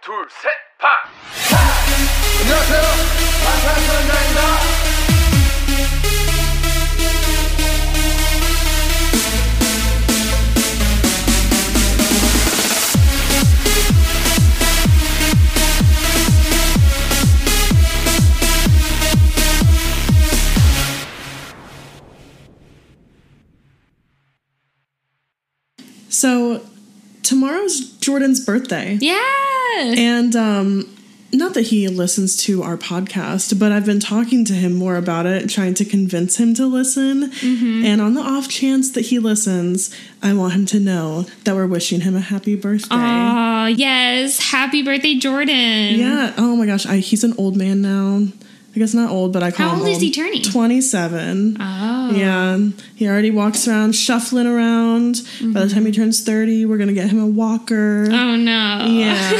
Two, set, pop! Ha! So, tomorrow's Jordan's birthday. Yeah! And, not that he listens to our podcast, but I've been talking to him more about it, trying to convince him to listen. Mm-hmm. And on the off chance that he listens, I want him to know that we're wishing him a happy birthday. Oh, yes. Happy birthday, Jordan. Yeah. Oh, my gosh. He's an old man now. I guess not old, but I call him old. How old is he turning? 27. Oh. Yeah. He already walks around, shuffling around. Mm-hmm. By the time he turns 30, we're going to get him a walker. Oh, no. Yeah.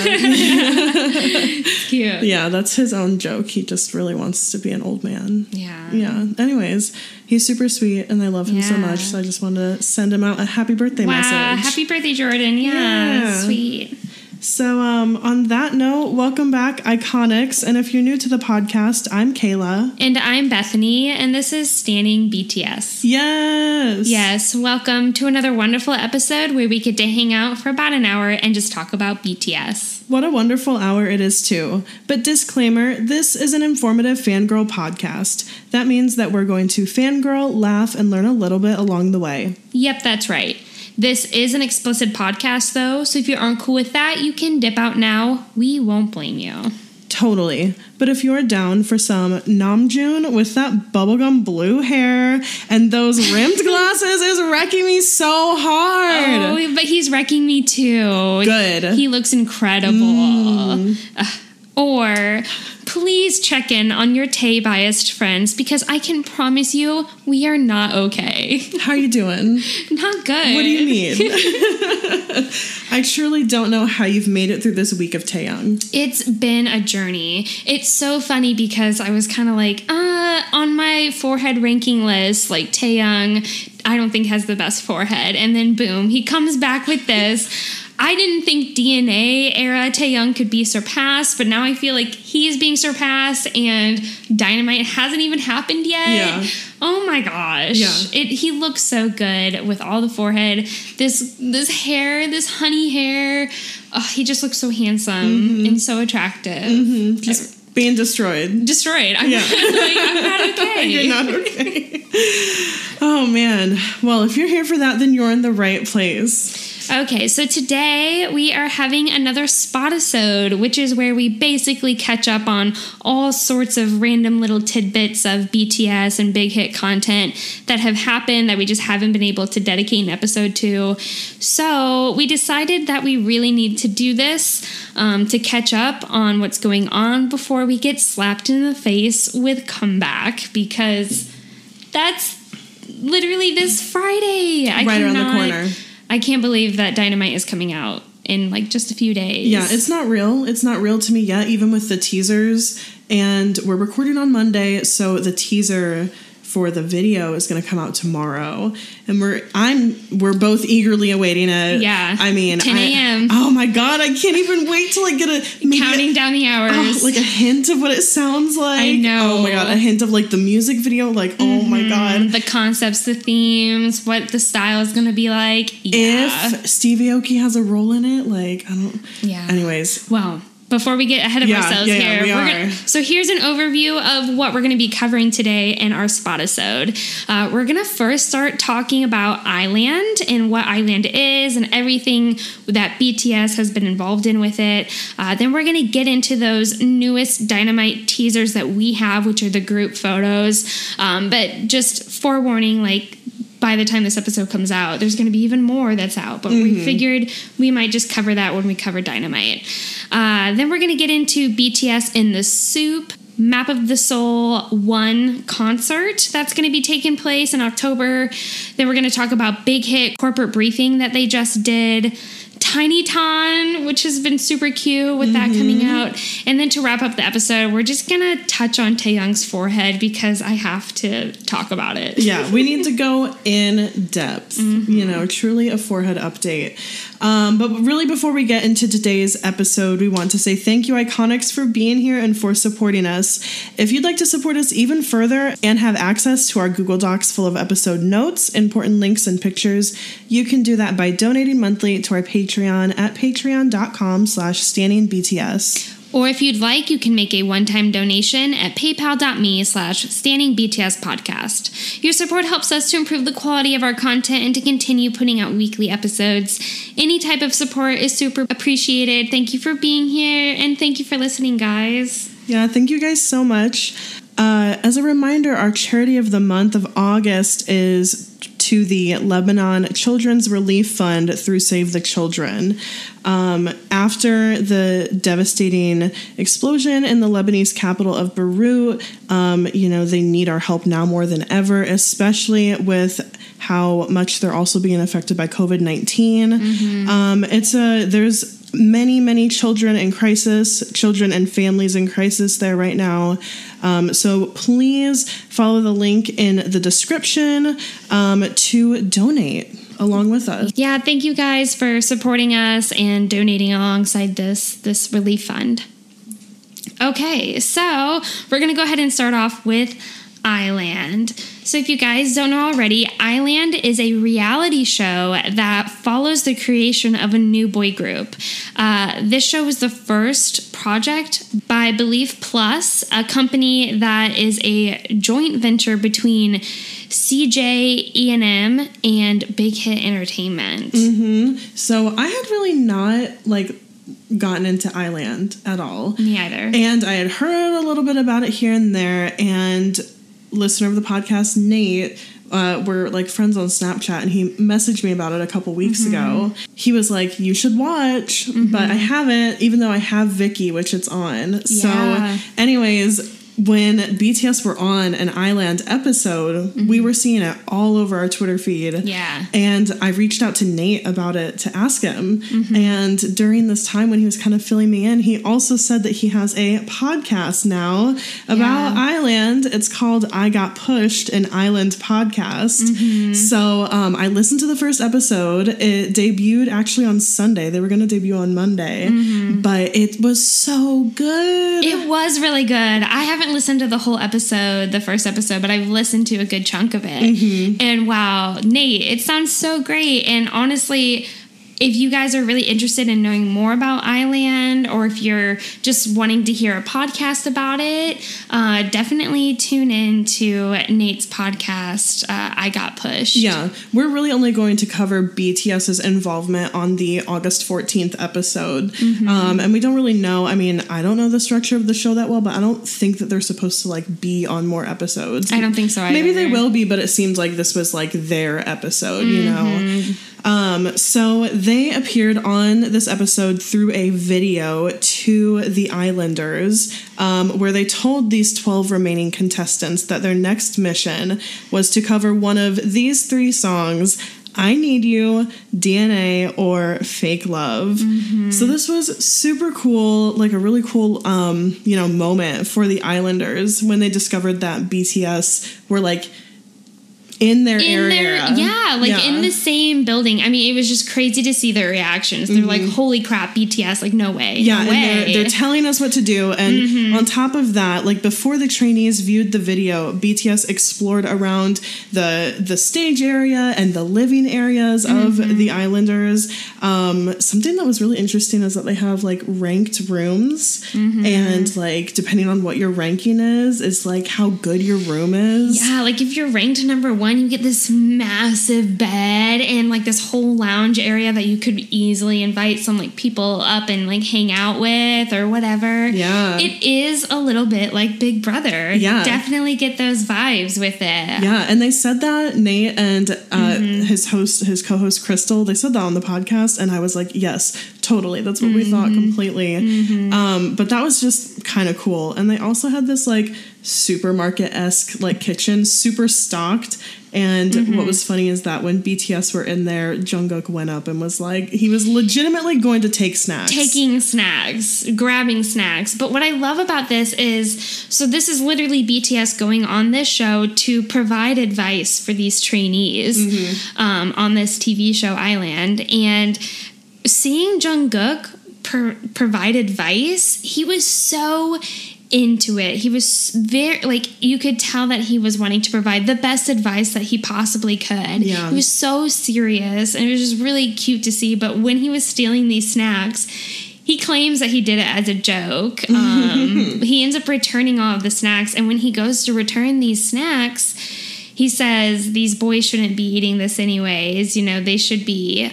It's cute. Yeah, that's his own joke. He just really wants to be an old man. Yeah. Yeah. Anyways, he's super sweet, and I love him so much, so I just wanted to send him out a happy birthday message. Happy birthday, Jordan. Yeah. Sweet. So on that note, welcome back, Iconics. And if you're new to the podcast, I'm Kayla. And I'm Bethany. And this is Standing BTS. Yes. Yes. Welcome to another wonderful episode where we get to hang out for about an hour and just talk about BTS. What a wonderful hour it is, too. But disclaimer, this is an informative fangirl podcast. That means that we're going to fangirl, laugh, and learn a little bit along the way. Yep, that's right. This is an explicit podcast, though, so if you aren't cool with that, you can dip out now. We won't blame you. Totally. But if you're down for some Namjoon with that bubblegum blue hair and those rimmed glasses is wrecking me so hard. Oh, but he's wrecking me, too. Good. He looks incredible. Or please check in on your Tay-biased friends because I can promise you we are not okay. How are you doing? Not good. What do you need? I truly don't know how you've made it through this week of Taeyoung. It's been a journey. It's so funny because I was kind of like, on my forehead ranking list, like Taeyoung, I don't think has the best forehead. And then boom, he comes back with this. I didn't think DNA era Taeyoung could be surpassed, but now I feel like he is being surpassed and Dynamite hasn't even happened yet. Yeah. Oh my gosh. Yeah. He looks so good with all the forehead, this hair, this honey hair. Oh, he just looks so handsome and so attractive. Mm-hmm. Just being destroyed. I'm not okay. You're not okay. Oh, man. Well, if you're here for that, then you're in the right place. Okay, so today we are having another spot-isode, which is where we basically catch up on all sorts of random little tidbits of BTS and Big Hit content that have happened that we just haven't been able to dedicate an episode to. So we decided that we really need to do this to catch up on what's going on before we get slapped in the face with comeback, because that's literally this Friday. Right around the corner. I can't believe that Dynamite is coming out in, like, just a few days. Yeah, it's not real. It's not real to me yet, even with the teasers. And we're recording on Monday, so the teaser for the video is going to come out tomorrow. And we're both eagerly awaiting it. Yeah. I mean, 10 a.m. Oh, my God. I can't even wait till I get down the hours. Oh, like a hint of what it sounds like. I know. Oh, my God. A hint of, like, the music video. Like, oh, my God. The concepts, the themes, what the style is going to be like. Yeah. If Steve Aoki has a role in it, like, I don't. Yeah. Anyways. Well. before we get ahead of ourselves here, so here's an overview of what we're going to be covering today in our spotisode. We're going to first start talking about I-LAND and what I-LAND is and everything that BTS has been involved in with it. Then we're going to get into those newest Dynamite teasers that we have, which are the group photos. But just forewarning, like, by the time this episode comes out, there's going to be even more that's out. But we figured we might just cover that when we cover Dynamite. Then we're going to get into BTS in the SOOP, Map of the Soul 1 concert that's going to be taking place in October. Then we're going to talk about Big Hit corporate briefing that they just did. TinyTAN, which has been super cute with that coming out. And then to wrap up the episode, we're just going to touch on Taeyoung's forehead because I have to talk about it. Yeah, we need to go in depth. You know, truly a forehead update. But really, before we get into today's episode, we want to say thank you, Iconics, for being here and for supporting us. If you'd like to support us even further and have access to our Google Docs full of episode notes, important links, and pictures, you can do that by donating monthly to our Patreon at patreon.com/standingbts. Or if you'd like, you can make a one-time donation at paypal.me/standingbtspodcast. Your support helps us to improve the quality of our content and to continue putting out weekly episodes. Any type of support is super appreciated. Thank you for being here, and thank you for listening, guys. Yeah, thank you guys so much. As a reminder, our charity of the month of August is to the Lebanon Children's Relief Fund through Save the Children. After the devastating explosion in the Lebanese capital of Beirut, you know, they need our help now more than ever, especially with how much they're also being affected by COVID-19. There's many children in crisis, children and families in crisis there right now. So please follow the link in the description to donate along with us. Yeah, thank you guys for supporting us and donating alongside this relief fund. Okay, so we're going to go ahead and start off with I-LAND. So if you guys don't know already, I-LAND is a reality show that follows the creation of a new boy group. This show was the first project by Believe Plus, a company that is a joint venture between CJ E&M and Big Hit Entertainment. So I had really not, like, gotten into I-LAND at all. Me either. And I had heard a little bit about it here and there, and listener of the podcast, Nate, we're like friends on Snapchat, and he messaged me about it a couple weeks ago. He was like, you should watch, but I haven't, even though I have Vicky, which it's on. So anyways, when BTS were on an I-LAND episode, we were seeing it all over our Twitter feed. Yeah. And I reached out to Nate about it to ask him. And during this time when he was kind of filling me in, he also said that he has a podcast now about I-LAND. It's called I Got Pushed, an I-LAND podcast. So I listened to the first episode. It debuted actually on Sunday. They were going to debut on Monday. But it was so good. It was really good. I haven't listened to the whole episode, the first episode, but I've listened to a good chunk of it. And wow, Nate, it sounds so great. And honestly, if you guys are really interested in knowing more about I-LAND, or if you're just wanting to hear a podcast about it, definitely tune in to Nate's podcast, I Got Pushed. Yeah, we're really only going to cover BTS's involvement on the August 14th episode. And we don't really know. I mean, I don't know the structure of the show that well, but I don't think that they're supposed to, like, be on more episodes. I don't think so either. Maybe they will be, but it seems like this was, like, their episode, you know? So they appeared on this episode through a video to the Islanders, where they told these 12 remaining contestants that their next mission was to cover one of these three songs: I Need You, DNA, or Fake Love. So this was super cool, like a really cool, you know, moment for the Islanders when they discovered that BTS were, like, In their area. In the same building. I mean, it was just crazy to see their reactions. They're like, holy crap, BTS, like, no way. Yeah, no way. And they're telling us what to do. And on top of that, like, before the trainees viewed the video, BTS explored around the stage area and the living areas of the Islanders. Something that was really interesting is that they have, like, ranked rooms. And, like, depending on what your ranking is, it's, like, how good your room is. Yeah, like, if you're ranked number one, you get this massive bed and, like, this whole lounge area that you could easily invite some, like, people up and, like, hang out with or whatever. Yeah. It is a little bit like Big Brother. Yeah. Definitely get those vibes with it. Yeah, and they said that, Nate and his co-host, Crystal, they said that on the podcast, and I was like, yes, totally. That's what we thought completely. But that was just kind of cool. And they also had this, like, supermarket-esque, like, kitchen, super stocked. And what was funny is that when BTS were in there, Jungkook went up and was like, he was legitimately going to take snacks. Grabbing snacks. But what I love about this is, so this is literally BTS going on this show to provide advice for these trainees on this TV show, I-LAND. And seeing Jungkook provide advice, he was so into it. He was very, like, you could tell that he was wanting to provide the best advice that he possibly could. Yeah. He was so serious, and it was just really cute to see. But when he was stealing these snacks, he claims that he did it as a joke. He ends up returning all of the snacks, and when he goes to return these snacks, he says, these boys shouldn't be eating this anyways. You know, they should be,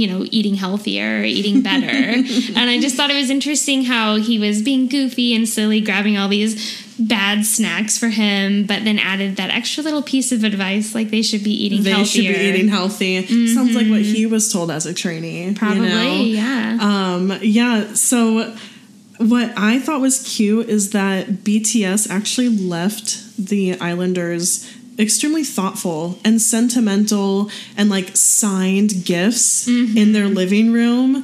you know, eating healthier, eating better. And I just thought it was interesting how he was being goofy and silly, grabbing all these bad snacks for him, but then added that extra little piece of advice, like, they should be eating healthier. They should be eating healthy. Sounds like what he was told as a trainee. Probably, you know? Yeah, so what I thought was cute is that BTS actually left the Islanders extremely thoughtful and sentimental and, like, signed gifts in their living room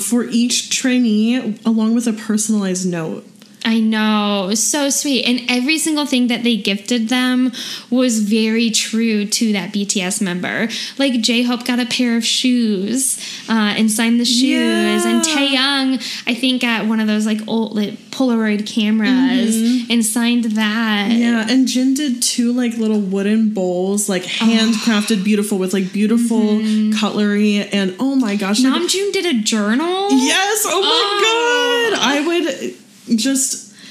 for each trainee, along with a personalized note. I know. So sweet. And every single thing that they gifted them was very true to that BTS member. Like, J-Hope got a pair of shoes and signed the shoes. Yeah. And Taeyoung, I think, got one of those, like, old, like, Polaroid cameras and signed that. Yeah. And Jin did two, like, little wooden bowls, like, handcrafted, beautiful, with, like, beautiful cutlery. And, oh, my gosh. Namjoon did a journal? Yes. Oh, my God.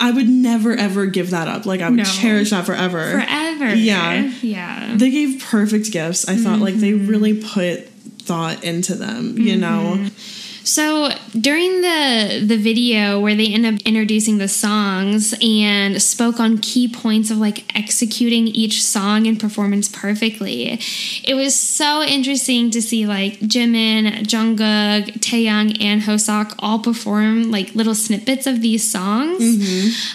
I would never, ever give that up. Like, I would cherish that forever. Forever. Yeah. Yeah. They gave perfect gifts. I thought, like, they really put thought into them, you know? So during the video where they end up introducing the songs and spoke on key points of, like, executing each song and performance perfectly, it was so interesting to see, like, Jimin, Jungkook, Taeyoung, and Hoseok all perform, like, little snippets of these songs.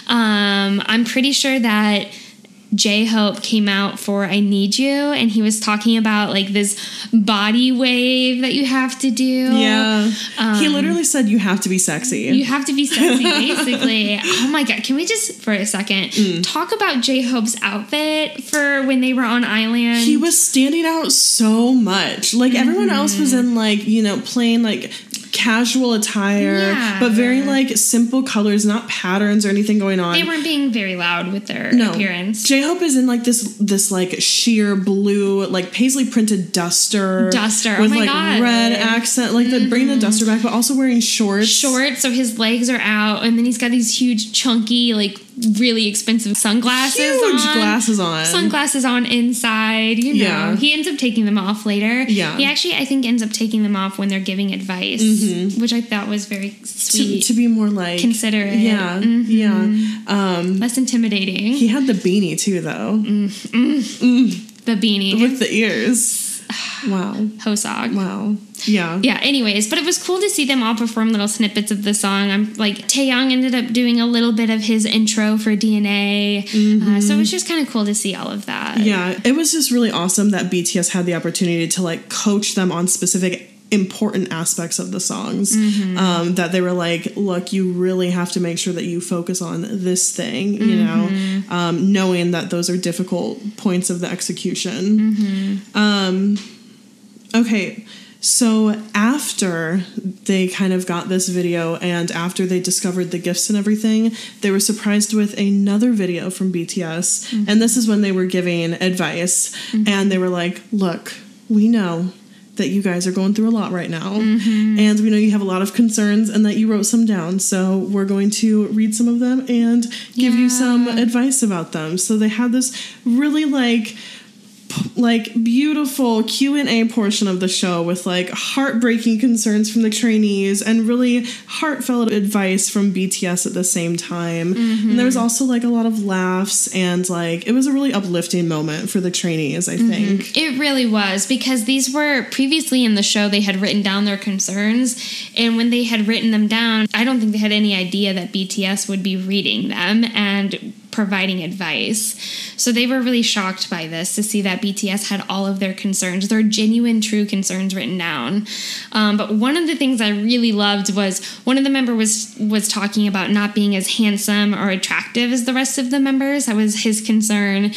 I'm pretty sure that J-Hope came out for I Need You, and he was talking about, like, this body wave that you have to do. Yeah. He literally said you have to be sexy. You have to be sexy, basically. Oh, my God. Can we just, for a second, talk about J-Hope's outfit for when they were on I-LAND? He was standing out so much. Like, everyone else was in, like, you know, plain, like, casual attire, but very, like, simple colors, not patterns or anything going on. They weren't being very loud with their appearance. J-Hope is in, like, this like sheer blue, like, paisley printed duster with, oh my like God. Red accent, like, the bring the duster back, but also wearing shorts, so his legs are out, and then he's got these huge chunky, like, really expensive sunglasses on inside, you know. Yeah. He ends up taking them off later. He actually, I think, ends up taking them off when they're giving advice, which I thought was very sweet. To be more, like, considerate. Less intimidating. He had the beanie too, though. The beanie with the ears. Wow. Hoseok. Wow. Yeah. Yeah, anyways, but it was cool to see them all perform little snippets of the song. I'm like, Taeyoung ended up doing a little bit of his intro for DNA. So it was just kind of cool to see all of that. Yeah, it was just really awesome that BTS had the opportunity to, like, coach them on specific important aspects of the songs, that they were like, look, you really have to make sure that you focus on this thing, you know? knowing that those are difficult points of the execution. Mm-hmm. Okay, so after they kind of got this video and after they discovered the gifts and everything, they were surprised with another video from BTS. Mm-hmm. And this is when they were giving advice. Mm-hmm. And they were like, look, we know that you guys are going through a lot right now. Mm-hmm. And we know you have a lot of concerns and that you wrote some down. So we're going to read some of them and give you some advice about them. So they had this really like beautiful Q&A portion of the show with like heartbreaking concerns from the trainees and really heartfelt advice from BTS at the same time. Mm-hmm. And there was also like a lot of laughs and like it was a really uplifting moment for the trainees, I think. Mm-hmm. It really was, because these were previously in the show, they had written down their concerns, and when they had written them down, I don't think they had any idea that BTS would be reading them and providing advice. So they were really shocked by this, to see that BTS had all of their concerns, their genuine, true concerns written down. But one of the things I really loved was one of the members was talking about not being as handsome or attractive as the rest of the members. That was his concern.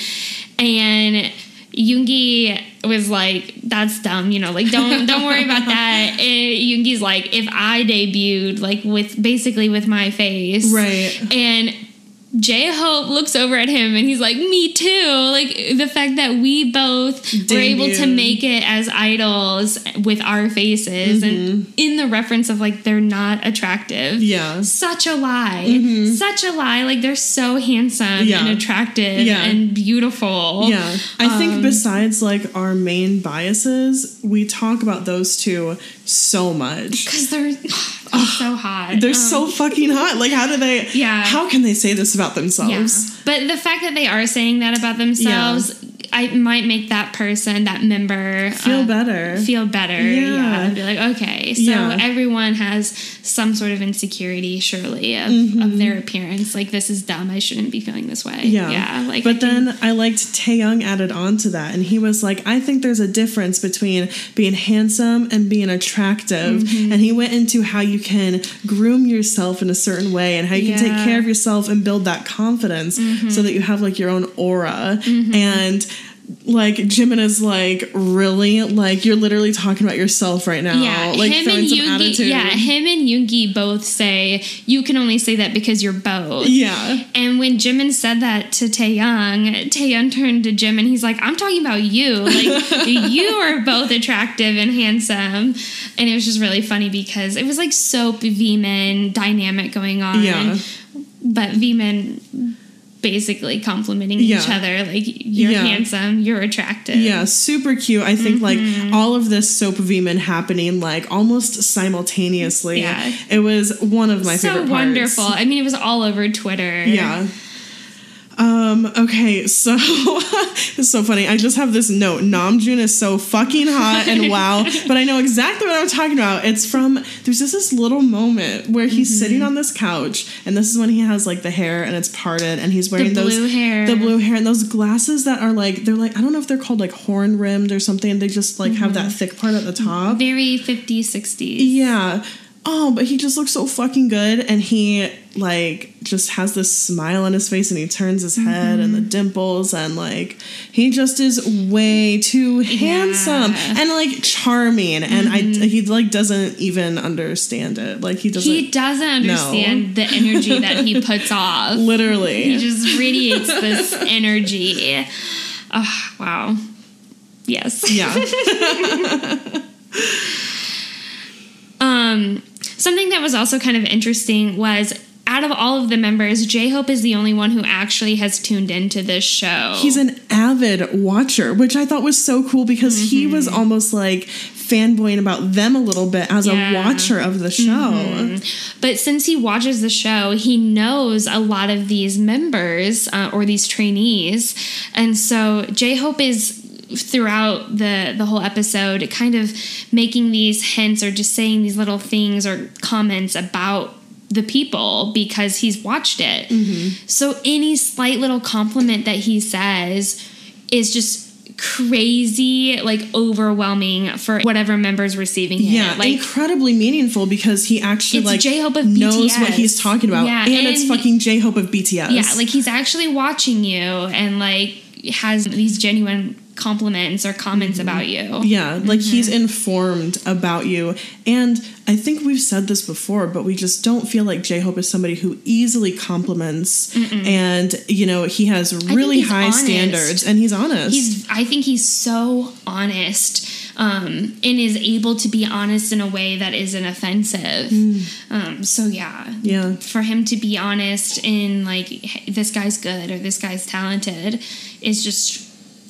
And Yoongi was like, that's dumb, you know, like, don't worry about that. Yoongi's like, if I debuted, like, with my face. Right. And J-Hope looks over at him and he's like, me too. Like, the fact that we both were able to make it as idols with our faces, mm-hmm. and in the reference of like, they're not attractive. Yeah. Such a lie. Mm-hmm. Such a lie. Like, they're so handsome and attractive and beautiful. Yeah. I think besides like our main biases, we talk about those two so much. Because they're so hot. They're so fucking hot. Like, how can they say this about themselves? Yeah. But the fact that they are saying that about themselves, I might make that member feel better. Yeah. And be like, okay. So everyone has some sort of insecurity, surely, of their appearance. Like, this is dumb. I shouldn't be feeling this way. Yeah. Then I liked Taeyoung added on to that. And he was like, I think there's a difference between being handsome and being attractive. Mm-hmm. And he went into how you can groom yourself in a certain way and how you can take care of yourself and build that confidence so that you have like your own aura. Mm-hmm. And like, Jimin is like, really? Like, you're literally talking about yourself right now. Yeah, like, throwing some attitude. Yeah, him and Yoongi both say, you can only say that because you're both. Yeah. And when Jimin said that to Taeyoung, Taeyoung turned to Jimin. He's like, I'm talking about you. Like, you are both attractive and handsome. And it was just really funny because it was like soap VMin dynamic going on. Yeah. But VMin basically complimenting each other, like, you're handsome, you're attractive. Yeah, super cute. I think like all of this soap VMin happening like almost simultaneously. Yeah. It was one of my favorite parts. So wonderful. I mean, it was all over Twitter. Yeah. Okay, so it's so funny. I just have this note. Namjoon is so fucking hot and wow, but I know exactly what I'm talking about. It's from, there's just this little moment where he's sitting on this couch, and this is when he has like the hair and it's parted, and he's wearing the blue hair and those glasses that are like, they're like, I don't know if they're called like horn rimmed or something. They just like have that thick part at the top. Very 50s, 60s. Yeah. Oh, but he just looks so fucking good, and he like just has this smile on his face, and he turns his head and the dimples, and like, he just is way too handsome and like charming, and he like doesn't even understand it. Like, he doesn't understand the energy that he puts off. Literally, he just radiates this energy. Oh, wow. Yes. Yeah. Something that was also kind of interesting was, out of all of the members, J-Hope is the only one who actually has tuned into this show. He's an avid watcher, which I thought was so cool, because he was almost like fanboying about them a little bit as a watcher of the show. Mm-hmm. But since he watches the show, he knows a lot of these members or these trainees. And so J-Hope is throughout the whole episode kind of making these hints or just saying these little things or comments about the people because he's watched it. So any slight little compliment that he says is just crazy, like overwhelming for whatever member's receiving it. Yeah, like, incredibly meaningful because he actually like J-Hope of knows BTS. What he's talking about. Yeah, and it's fucking J-Hope of BTS. Yeah, like he's actually watching you and like has these genuine compliments or comments mm-hmm. about you. Yeah, like mm-hmm. he's informed about you. And I think we've said this before, but we just don't feel like J-Hope is somebody who easily compliments. Mm-mm. And, you know, he has really high honest. Standards and he's honest. I think he's so honest and is able to be honest in a way that isn't offensive. Mm. So yeah. Yeah. For him to be honest in like, hey, this guy's good or this guy's talented is just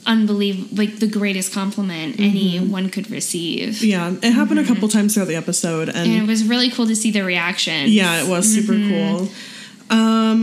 unbelievable, like the greatest compliment mm-hmm. anyone could receive. Yeah, it happened mm-hmm. a couple times throughout the episode, and it was really cool to see the reaction. Yeah, it was super mm-hmm. cool.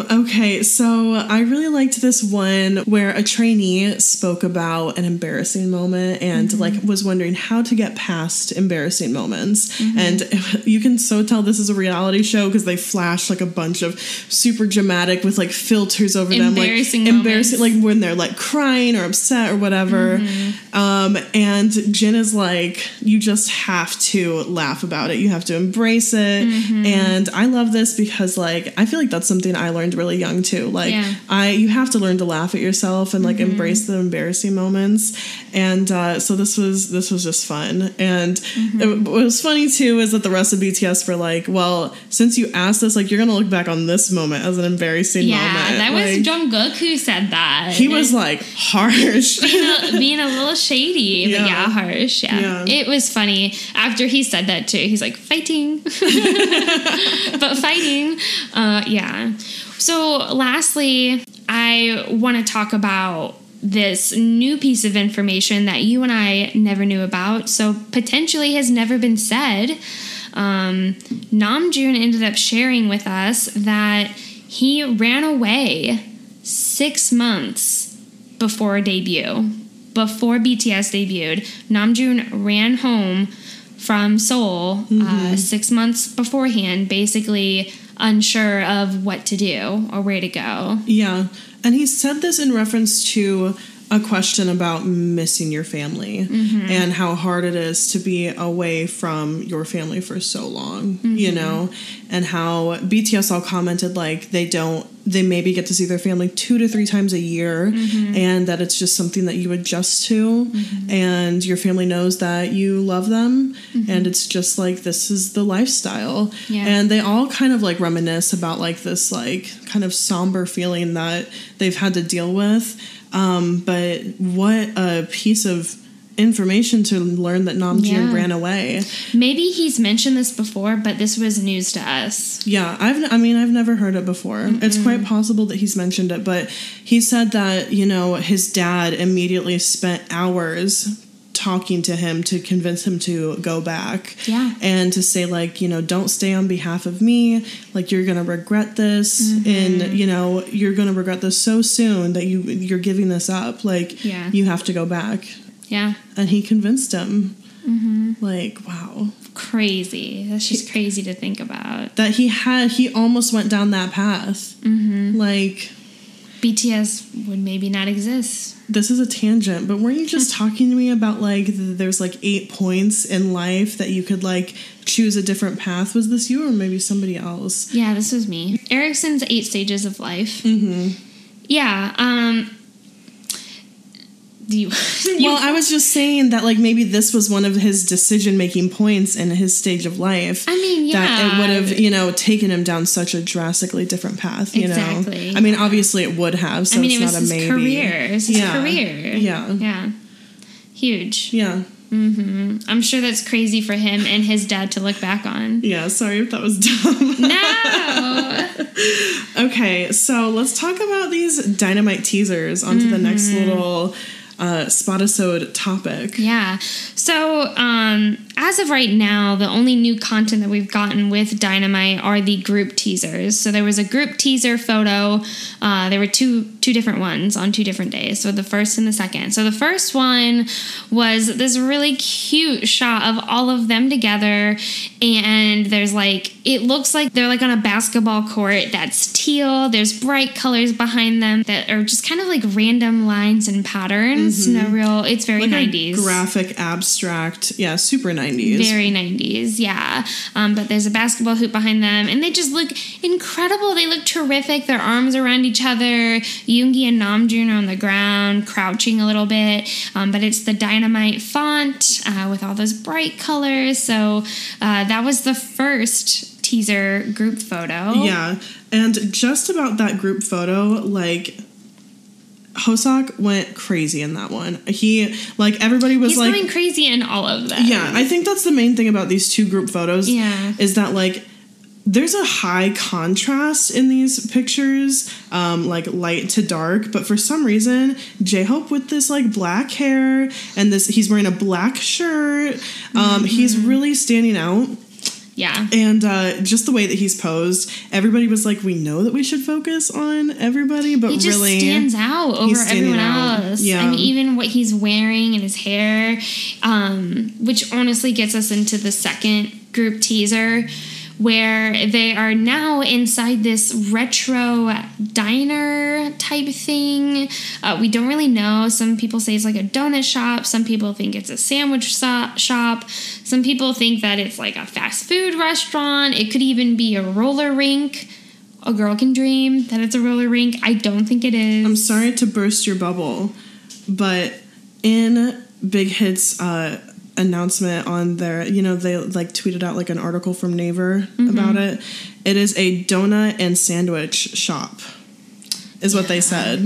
Okay, so I really liked this one where a trainee spoke about an embarrassing moment and mm-hmm. like was wondering how to get past embarrassing moments. Mm-hmm. And you can so tell this is a reality show because they flash like a bunch of super dramatic with like filters over them, like embarrassing, like when they're like crying or upset or whatever. Mm-hmm. And Jin is like, you just have to laugh about it. You have to embrace it. Mm-hmm. And I love this because like, I feel like that's something I learned really young too. Like yeah. You have to learn to laugh at yourself and like mm-hmm. embrace the embarrassing moments. And so this was just fun. And mm-hmm. what was funny too is that the rest of BTS were like, well, since you asked us, like you're gonna look back on this moment as an embarrassing moment. Yeah, that was like, Jungkook who said that. He was like harsh, being a little shady, yeah. but yeah, harsh. Yeah. It was funny after he said that too. He's like fighting, but fighting. Yeah. So lastly, I want to talk about this new piece of information that you and I never knew about. So potentially has never been said. Namjoon ended up sharing with us that he ran away 6 months before debut. Before BTS debuted, Namjoon ran home from Seoul mm-hmm. 6 months beforehand, basically unsure of what to do or where to go. Yeah. And he said this in reference to a question about missing your family mm-hmm. and how hard it is to be away from your family for so long, mm-hmm. you know, and how BTS all commented like they maybe get to see their family 2 to 3 times a year mm-hmm. and that it's just something that you adjust to mm-hmm. and your family knows that you love them mm-hmm. and it's just like this is the lifestyle. Yeah. And they all kind of like reminisce about like this like kind of somber feeling that they've had to deal with. But what a piece of information to learn that Namjoon yeah. ran away. Maybe he's mentioned this before, but this was news to us. Yeah, I've never heard it before. Mm-mm. It's quite possible that he's mentioned it, but he said that, you know, his dad immediately spent hours talking to him to convince him to go back. Yeah. And to say like, you know, don't stay on behalf of me. Like you're going to regret this mm-hmm. and, you know, you're going to regret this so soon that you're giving this up. Like yeah. you have to go back. Yeah. And he convinced him. Mm-hmm. Like, wow. Crazy. That's just crazy to think about. That he almost went down that path. Mm-hmm. Like BTS would maybe not exist. This is a tangent, but weren't you just talking to me about like there's like 8 points in life that you could like choose a different path? Was this you or maybe somebody else? Yeah, this was me. Erickson's 8 stages of life. Mm-hmm. Yeah. Well, I was just saying that like maybe this was one of his decision making points in his stage of life. I mean, yeah, that it would have, you know, taken him down such a drastically different path. You exactly. know, I mean, obviously it would have. So I mean, it's it was not his a maybe. Career. It's his yeah. career. Yeah. Yeah. Huge. Yeah. Mm-hmm. I'm sure that's crazy for him and his dad to look back on. Yeah, sorry if that was dumb. No. Okay, so let's talk about these Dynamite teasers onto mm-hmm. the next little Spotisode topic. Yeah. So as of right now, the only new content that we've gotten with Dynamite are the group teasers. So there was a group teaser photo. There were two different ones on two different days. So the first and the second. So the first one was this really cute shot of all of them together. And there's like, it looks like they're like on a basketball court that's teal. There's bright colors behind them that are just kind of like random lines and patterns. Mm-hmm. No real, it's very like 90s. Graphic abstract. Yeah, super 90s. Very 90s, yeah. But there's a basketball hoop behind them, and they just look incredible. They look terrific. Their arms around each other. Yoongi and Namjoon are on the ground, crouching a little bit. But it's the Dynamite font with all those bright colors. So that was the first teaser group photo. Yeah, and just about that group photo, like... Hoseok went crazy in that one. He, like, everybody was he's like... He's going crazy in all of them. Yeah, I think that's the main thing about these two group photos. Yeah. Is that, like, there's a high contrast in these pictures, like, light to dark. But for some reason, J-Hope with this, like, black hair and this... He's wearing a black shirt. Mm-hmm. He's really standing out. Yeah. And just the way that he's posed, everybody was like, we know that we should focus on everybody, but really... He just really, stands out over everyone else. Yeah. I mean, even what he's wearing and his hair, which honestly gets us into the second group teaser, where they are now inside this retro diner type thing. We don't really know. Some people say it's like a donut shop. Some people think it's a sandwich shop. Some people think that it's like a fast food restaurant. It could even be a roller rink. A girl can dream that it's a roller rink. I don't think it is. I'm sorry to burst your bubble, but in Big Hit's... announcement on their, you know, they like tweeted out like an article from Naver mm-hmm. about it. It is a donut and sandwich shop, is what they said.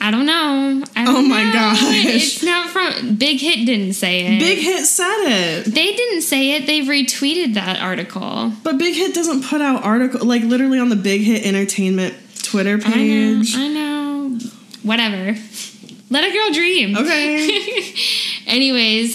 I don't know. Oh my gosh. It's not from... Big Hit didn't say it. Big Hit said it. They didn't say it. They retweeted that article. But Big Hit doesn't put out article, like literally on the Big Hit Entertainment Twitter page. I know. Whatever. Let a girl dream. Okay. Anyways,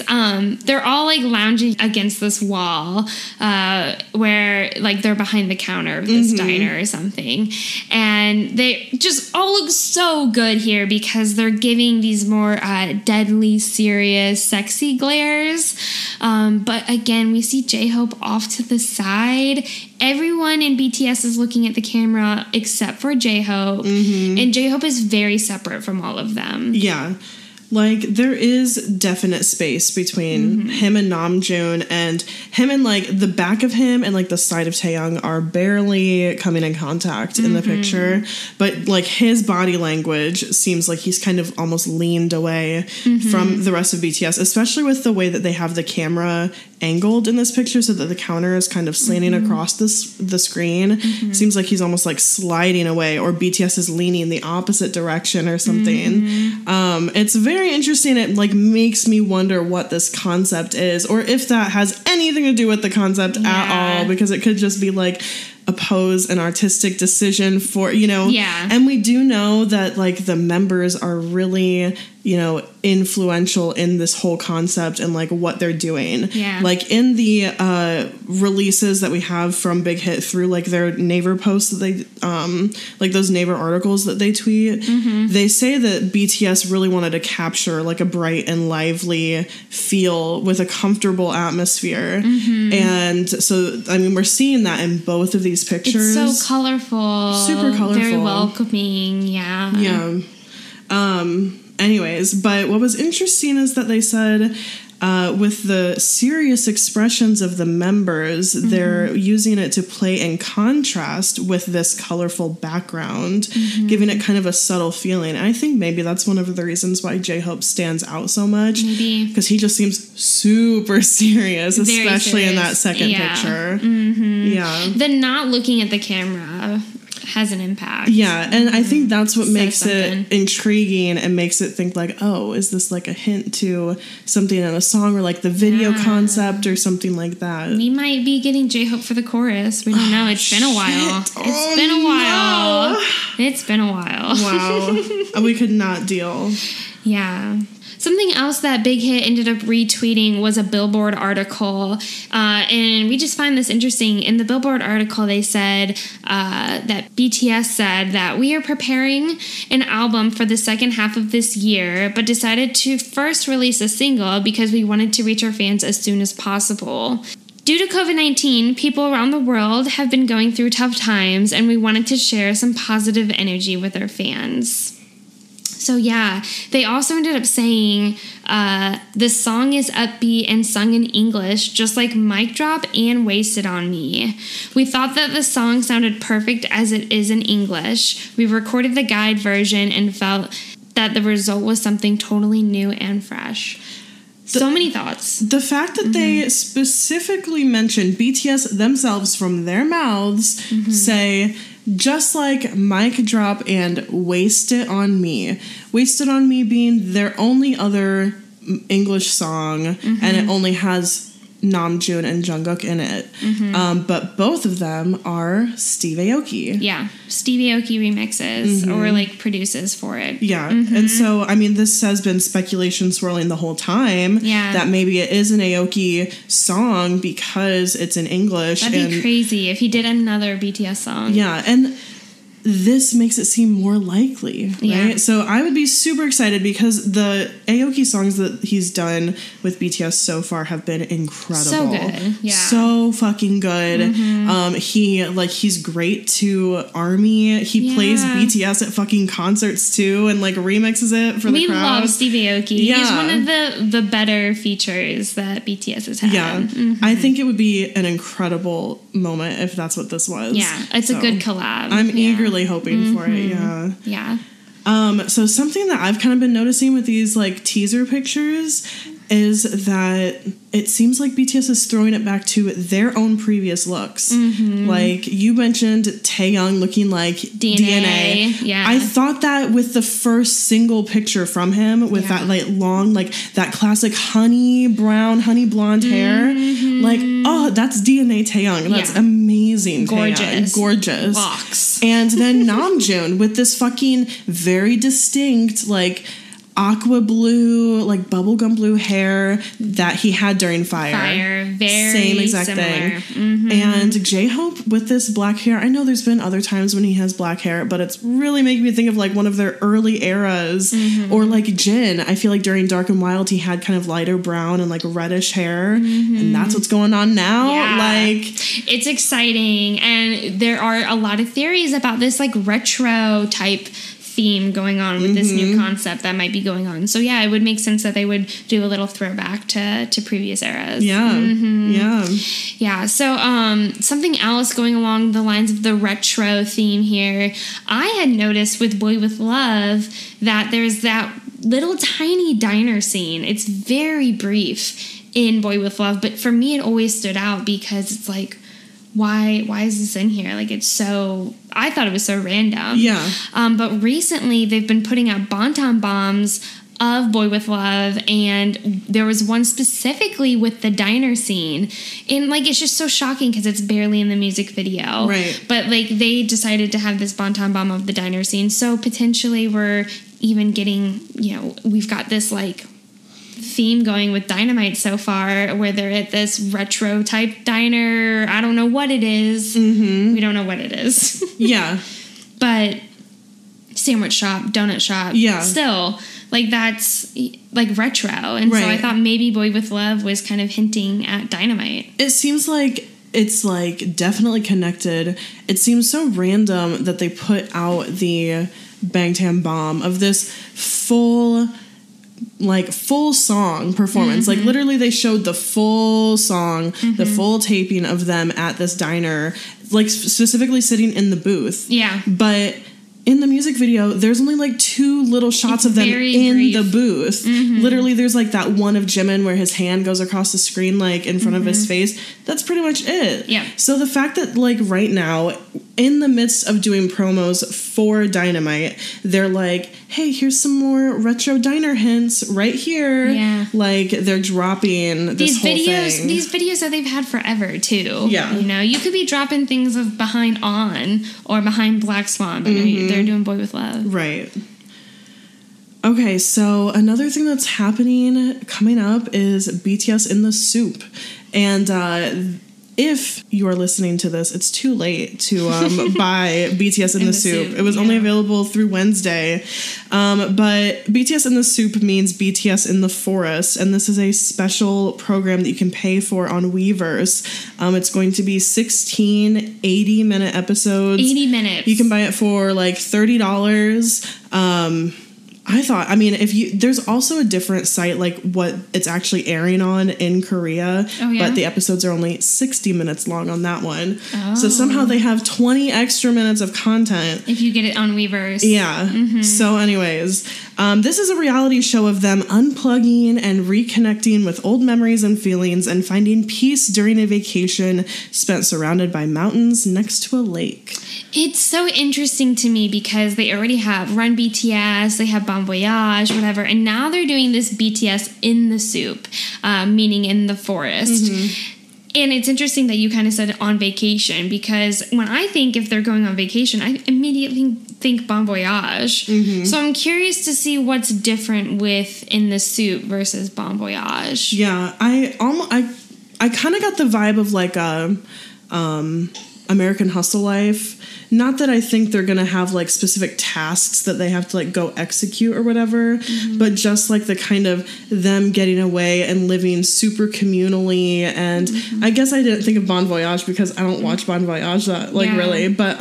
they're all, like, lounging against this wall where, like, they're behind the counter of this mm-hmm. diner or something. And they just all look so good here because they're giving these more deadly, serious, sexy glares. But, again, we see J-Hope off to the side. Everyone in BTS is looking at the camera except for J-Hope. Mm-hmm. And J-Hope is very separate from all of them. Yeah. Like, there is definite space between mm-hmm. him and Namjoon, and him and, like, the back of him and, like, the side of Taeyoung are barely coming in contact mm-hmm. in the picture. But, like, his body language seems like he's kind of almost leaned away mm-hmm. from the rest of BTS, especially with the way that they have the camera angled in this picture so that the counter is kind of slanting mm-hmm. across the screen. Mm-hmm. Seems like he's almost, like, sliding away, or BTS is leaning the opposite direction or something. Mm-hmm. It's very interesting. It like makes me wonder what this concept is, or if that has anything to do with the concept yeah. at all, because it could just be like a pose, an artistic decision for, you know. Yeah. And we do know that like the members are really, you know, influential in this whole concept and like what they're doing. Yeah. Like in the releases that we have from Big Hit through like their Naver posts that they like those Naver articles that they tweet, mm-hmm. they say that BTS really wanted to capture like a bright and lively feel with a comfortable atmosphere. Mm-hmm. And so I mean we're seeing that in both of these pictures. It's so colorful. Super colorful. Very welcoming, yeah. Yeah. Anyways, but what was interesting is that they said with the serious expressions of the members, mm-hmm. they're using it to play in contrast with this colorful background, mm-hmm. giving it kind of a subtle feeling. And I think maybe that's one of the reasons why J-Hope stands out so much. Maybe. Because he just seems super serious, especially in that second yeah. picture. Mm-hmm. Yeah. The not looking at the camera has an impact. Yeah, and I think that's what makes it intriguing and makes it think like, oh, is this like a hint to something in a song or like the video yeah. concept or something like that? We might be getting J-Hope for the chorus. We don't know. It's been a while. It's been a while. Wow. We could not deal. Yeah. Something else that Big Hit ended up retweeting was a Billboard article, and we just find this interesting. In the Billboard article, they said that BTS said that we are preparing an album for the second half of this year, but decided to first release a single because we wanted to reach our fans as soon as possible. Due to COVID-19, people around the world have been going through tough times, and we wanted to share some positive energy with our fans. So yeah, they also ended up saying this song is upbeat and sung in English, just like Mic Drop and Wasted on Me. We thought that the song sounded perfect as it is in English. We recorded the guide version and felt that the result was something totally new and fresh. So many thoughts. The fact that they specifically mentioned BTS themselves from their mouths say, just like Mic Drop and Waste It On Me. Waste It On Me being their only other English song, and it only has Namjoon and Jungkook in it. But both of them are Steve Aoki. Yeah, Steve Aoki remixes or like produces for it. Yeah, and so, I mean, this has been speculation swirling the whole time that maybe it is an Aoki song because it's in English. That'd be crazy if he did another BTS song. Yeah, and this makes it seem more likely, right? Yeah. So I would be super excited because the Aoki songs that he's done with BTS so far have been incredible. So good. Yeah. So fucking good. He's great to ARMY. He plays BTS at fucking concerts too and like remixes it for the crowd. We love Steve Aoki. Yeah. He's one of the better features that BTS has had. Yeah. I think it would be an incredible moment if that's what this was. Yeah. It's a good collab. I'm eagerly hoping for it. Yeah. So something that I've kind of been noticing with these like teaser pictures is that it seems like BTS is throwing it back to their own previous looks. Like you mentioned Taeyoung looking like DNA. Yeah. I thought that with the first single picture from him with that like long, like that classic honey blonde hair. Like, oh, that's DNA Taeyoung. That's amazing. Gorgeous. Locks. And then Namjoon with this fucking very distinct like aqua blue, like bubblegum blue hair that he had during Fire. Very same exact similar thing. And J-Hope with this black hair. I know there's been other times when he has black hair, but it's really making me think of like one of their early eras. Or like Jin. I feel like during Dark and Wild he had kind of lighter brown and like reddish hair, and that's what's going on now. Like, it's exciting, and there are a lot of theories about this like retro type theme going on with this new concept that might be going on. So yeah, it would make sense that they would do a little throwback to previous eras. So something else going along the lines of the retro theme here, I had noticed with Boy with Love that there's that little tiny diner scene. It's very brief in Boy with Love, but for me it always stood out because it's like, why is this in here? Like, it's so, I thought it was so random. Yeah. But recently they've been putting out Bonton bombs of Boy With Love, and there was one specifically with the diner scene. And like, it's just so shocking because it's barely in the music video. Right. But like, they decided to have this Bonton bomb of the diner scene. So potentially we're even getting, you know, we've got this like theme going with Dynamite so far where they're at this retro type diner. I don't know what it is. We don't know what it is. Yeah. But sandwich shop, donut shop. Yeah. Still, like, that's like retro. And so I thought maybe Boy With Love was kind of hinting at Dynamite. It seems like it's like definitely connected. It seems so random that they put out the Bangtan bomb of this full song performance. Like, literally they showed the full song, the full taping of them at this diner, like specifically sitting in the booth. Yeah. But in the music video, there's only like two little shots of them in the booth. Literally, there's like that one of Jimin where his hand goes across the screen, like in front of his face. That's pretty much it. Yeah. So the fact that like right now, in the midst of doing promos for Dynamite, they're like, hey, here's some more retro diner hints right here. Yeah. Like, they're dropping this whole thing. These videos that they've had forever, too. Yeah. You know, you could be dropping things of behind On or behind Black Swan, but they're doing Boy With Love. Right. Okay, so another thing that's happening coming up is BTS in the SOOP. And if you are listening to this, it's too late to buy BTS in the Soup. It was only available through Wednesday. But BTS in the Soup means BTS in the Forest. And this is a special program that you can pay for on Weverse. It's going to be 16 80-minute episodes. 80 minutes. You can buy it for like $30. I thought, I mean, if you, there's also a different site, like what it's actually airing on in Korea, oh, yeah? But the episodes are only 60 minutes long on that one. Oh. So somehow they have 20 extra minutes of content. If you get it on Weverse. Yeah. Mm-hmm. So anyways, this is a reality show of them unplugging and reconnecting with old memories and feelings and finding peace during a vacation spent surrounded by mountains next to a lake. It's so interesting to me because they already have Run BTS, they have Bon Voyage, whatever, and now they're doing this BTS in the Soup, meaning in the forest. Mm-hmm. And it's interesting that you kind of said on vacation, because when I think if they're going on vacation, I immediately think Bon Voyage. Mm-hmm. So I'm curious to see what's different with In the Soup versus Bon Voyage. Yeah, I kind of got the vibe of like a American Hustle Life. Not that I think they're going to have like specific tasks that they have to like go execute or whatever, mm-hmm. but just like the kind of them getting away and living super communally. And mm-hmm. I guess I didn't think of Bon Voyage because I don't watch Bon Voyage that like really, but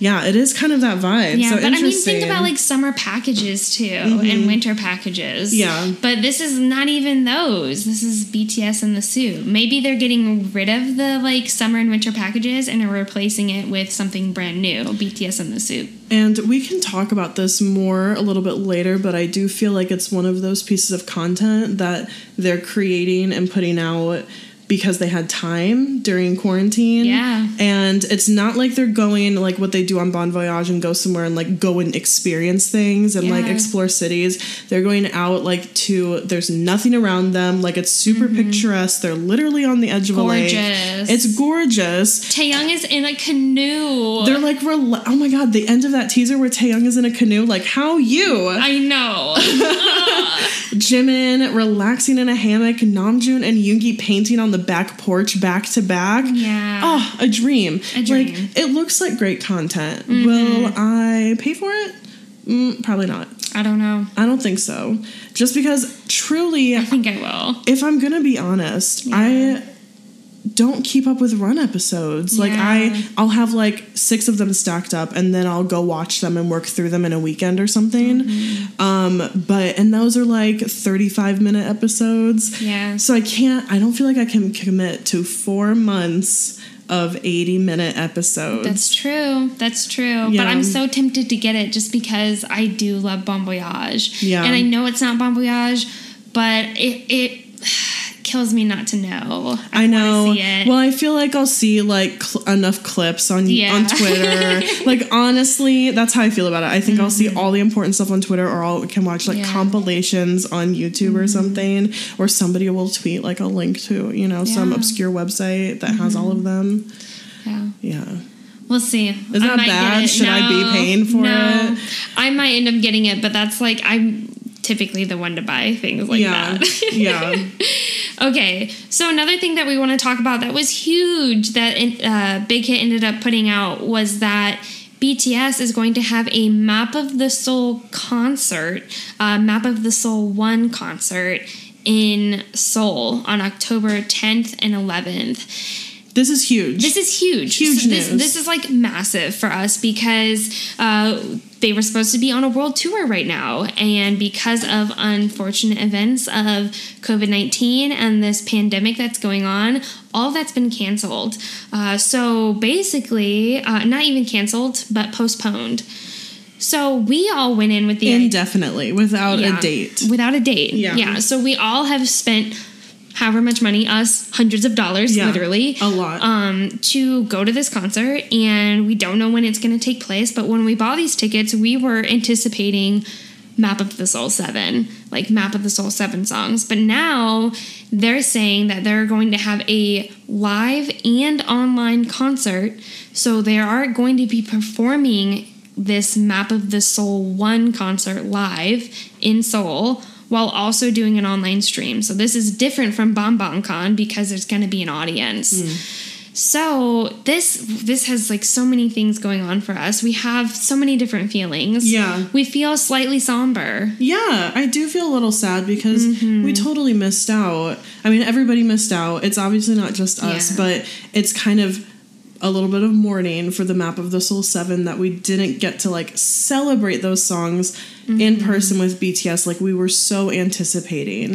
yeah, it is kind of that vibe. Yeah, so but I mean, think about like summer packages too, mm-hmm. and winter packages. Yeah. But this is not even those. This is BTS in the Soup. Maybe they're getting rid of the like summer and winter packages and are replacing it with something brand new, BTS in the Soup. And we can talk about this more a little bit later, but I do feel like it's one of those pieces of content that they're creating and putting out because they had time during quarantine. Yeah. And it's not like they're going like what they do on Bon Voyage and go somewhere and like go and experience things and like explore cities. They're going out like to, there's nothing around them. Like it's super picturesque. They're literally on the edge of a lake. It's gorgeous. Taeyoung is in a canoe. They're like, oh my God, the end of that teaser where Taeyoung is in a canoe. Like how you? I know. Jimin relaxing in a hammock. Namjoon and Yoongi painting on the back porch back to back. Yeah. Oh, a dream. A dream. Like, it looks like great content. Mm-hmm. Will I pay for it? Probably not. I don't know. I don't think so. Just because truly... I think I will. If I'm going to be honest, I don't keep up with Run episodes. Like, I'll have, like, 6 of them stacked up, and then I'll go watch them and work through them in a weekend or something. Mm-hmm. And those are, like, 35-minute episodes. Yeah. So I don't feel like I can commit to 4 months of 80-minute episodes. That's true. Yeah. But I'm so tempted to get it just because I do love Bon Voyage. Yeah. And I know it's not Bon Voyage, but it kills me not to know. I know. See it. Well, I feel like I'll see like enough clips on Twitter. Like honestly, that's how I feel about it. I think I'll see all the important stuff on Twitter, or I can watch like compilations on YouTube or something, or somebody will tweet like a link to, you know, some obscure website that has all of them. Yeah. Yeah. We'll see. Is that bad? Should I be paying for it? I might end up getting it, but that's like I'm typically the one to buy things like that. Yeah. Okay, so another thing that we want to talk about that was huge that Big Hit ended up putting out was that BTS is going to have a Map of the Soul concert, Map of the Soul 1 concert in Seoul on October 10th and 11th. This is huge. Huge news. This is like massive for us because they were supposed to be on a world tour right now. And because of unfortunate events of COVID-19 and this pandemic that's going on, all that's been canceled. So basically, not even canceled, but postponed. So we all went in with the... Indefinitely, without a date. Without a date. Yeah. So we all have spent... however much money, us, hundreds of dollars, literally. A lot. To go to this concert, and we don't know when it's going to take place, but when we bought these tickets, we were anticipating Map of the Soul 7, like Map of the Soul 7 songs. But now they're saying that they're going to have a live and online concert, so they are going to be performing this Map of the Soul 1 concert live in Seoul while also doing an online stream. So this is different from BombBomCon because there's going to be an audience. So this has like so many things going on for us. We have so many different feelings. Yeah. We feel slightly somber. Yeah, I do feel a little sad because we totally missed out. I mean, everybody missed out. It's obviously not just us, but it's kind of a little bit of mourning for the Map of the Soul 7 that we didn't get to like celebrate those songs in person with BTS like we were so anticipating.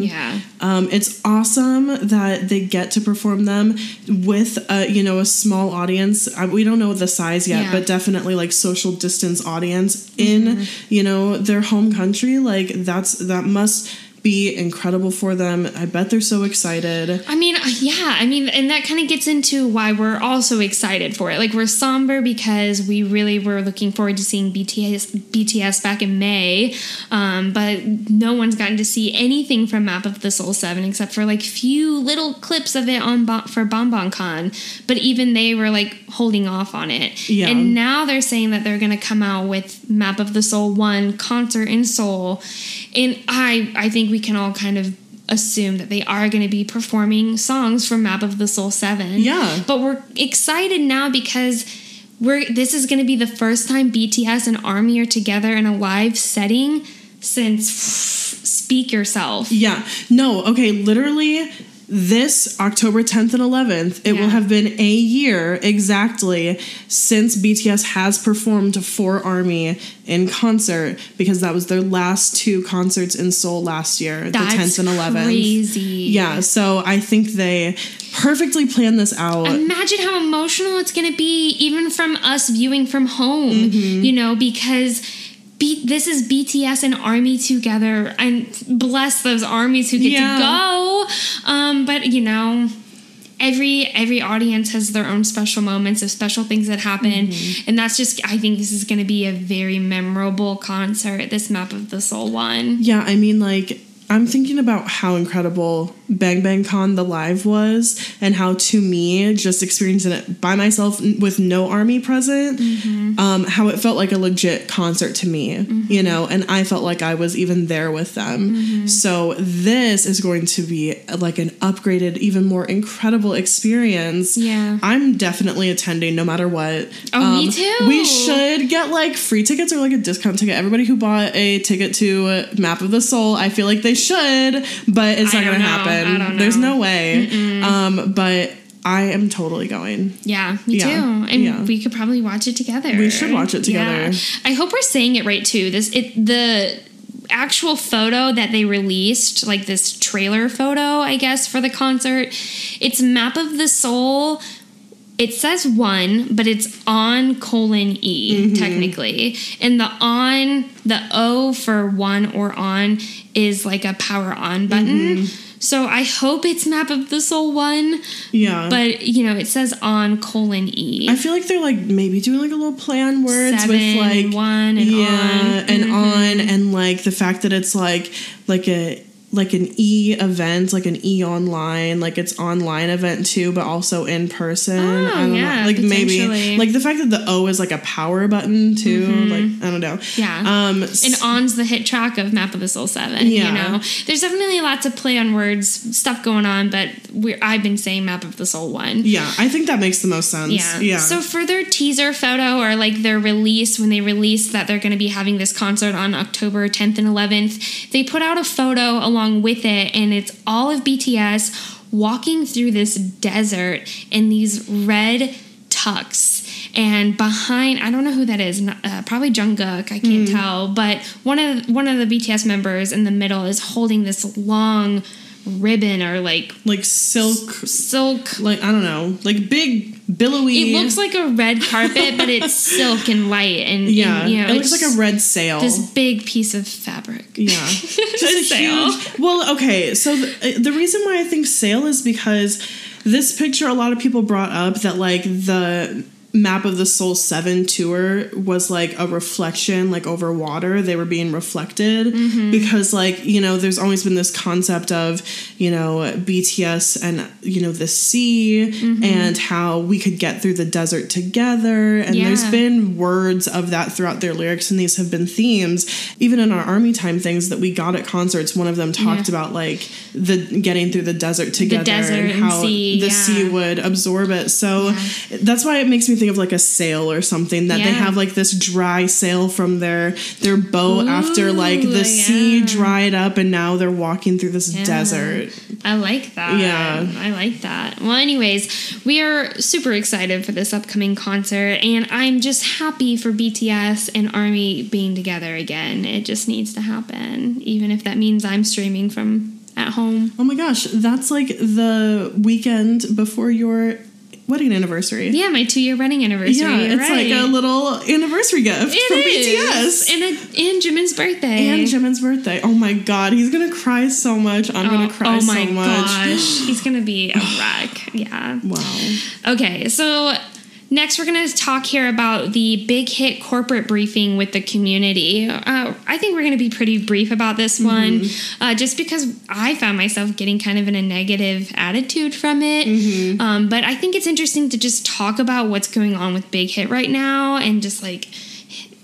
It's awesome that they get to perform them with a, you know, a small audience. We don't know the size yet, but definitely like social distance audience in, you know, their home country. Like that must be incredible for them. I bet they're so excited. I mean, yeah. I mean, and that kind of gets into why we're also excited for it. Like, we're somber because we really were looking forward to seeing BTS back in May, but no one's gotten to see anything from Map of the Soul 7 except for like few little clips of it for BombBomCon. But even they were like holding off on it. Yeah. And now they're saying that they're going to come out with Map of the Soul 1 concert in Seoul, and I think we can all kind of assume that they are going to be performing songs from Map of the Soul 7. Yeah. But we're excited now because this is going to be the first time BTS and ARMY are together in a live setting since Speak Yourself. Yeah. No, okay, literally this October 10th and 11th, it will have been a year exactly since BTS has performed for ARMY in concert, because that was their last two concerts in Seoul last year, the 10th and 11th. That's crazy. Yeah, so I think they perfectly planned this out. Imagine how emotional it's going to be, even from us viewing from home, you know, because this is BTS and ARMY together, and bless those ARMYs who get to go. But you know, every audience has their own special moments of special things that happen, and that's just, I think this is going to be a very memorable concert, this Map of the Soul one. Yeah, I mean, like, I'm thinking about how incredible Bang Bang Con the live was, and how, to me, just experiencing it by myself with no ARMY present, how it felt like a legit concert to me, you know, and I felt like I was even there with them. So this is going to be like an upgraded, even more incredible experience. Yeah. I'm definitely attending no matter what. Oh, me too. We should get like free tickets or like a discount ticket. Everybody who bought a ticket to Map of the Soul, I feel like they should, but it's not going to happen. I don't know. There's no way. But I am totally going. Yeah, me too. And we could probably watch it together. We should watch it together. Yeah. I hope we're saying it right too. The actual photo that they released, like this trailer photo, I guess, for the concert, it's Map of the Soul. It says 1, but it's on :E technically. And the O for 1 or on is like a power on button. So I hope it's Map of the Soul 1. Yeah. But, you know, it says on :E. I feel like they're, like, maybe doing, like, a little play on words 7, with, like, 1 and on. And on, and, like, the fact that it's, like a... like an E event, like an E online, like it's online event too, but also in person. Oh, I don't know. Like, maybe like the fact that the O is like a power button too. Like, I don't know. Yeah. And on's the hit track of Map of the Soul 7. Yeah. You know, there's definitely lots of play on words stuff going on, but I've been saying Map of the Soul 1. Yeah, I think that makes the most sense. Yeah. So for their teaser photo, or like their release, when they released that they're going to be having this concert on October 10th and 11th, they put out a photo along with it, and it's all of BTS walking through this desert in these red tux, and behind, I don't know who that is, probably Jungkook, I can't tell, but one of the BTS members in the middle is holding this long ribbon, or like silk, like, I don't know, like big billowy. It looks like a red carpet, but it's silk and light, and you know, it looks like a red sail. This big piece of fabric. Yeah, just a sail. Huge, well, okay. So the reason why I think sail is because this picture, a lot of people brought up that like the Map of the Soul 7 tour was like a reflection, like over water. They were being reflected because, like, you know, there's always been this concept of, you know, BTS and, you know, the sea and how we could get through the desert together. And there's been words of that throughout their lyrics. And these have been themes, even in our ARMY time things that we got at concerts. One of them talked about like the getting through the desert together, the desert and how sea, the sea would absorb it. So that's why it makes me think of like a sail or something that they have like this dry sail from their boat after like the sea dried up and now they're walking through this desert. I like that. Yeah, I like that. Well, anyways, we are super excited for this upcoming concert and I'm just happy for BTS and ARMY being together again. It just needs to happen, even if that means I'm streaming from at home. Oh my gosh, that's like the weekend before your wedding anniversary. Yeah, my 2-year wedding anniversary. Yeah, it's right. Like a little anniversary gift BTS. And Jimin's birthday. And Jimin's birthday. Oh my god, he's gonna cry so much. I'm gonna cry so much. Oh my gosh, he's gonna be a wreck. Yeah. Wow. Okay, so next we're gonna talk here about the Big Hit corporate briefing with the community. I think we're gonna be pretty brief about this one, just because I found myself getting kind of in a negative attitude from it. But I think it's interesting to just talk about what's going on with Big Hit right now, and just like,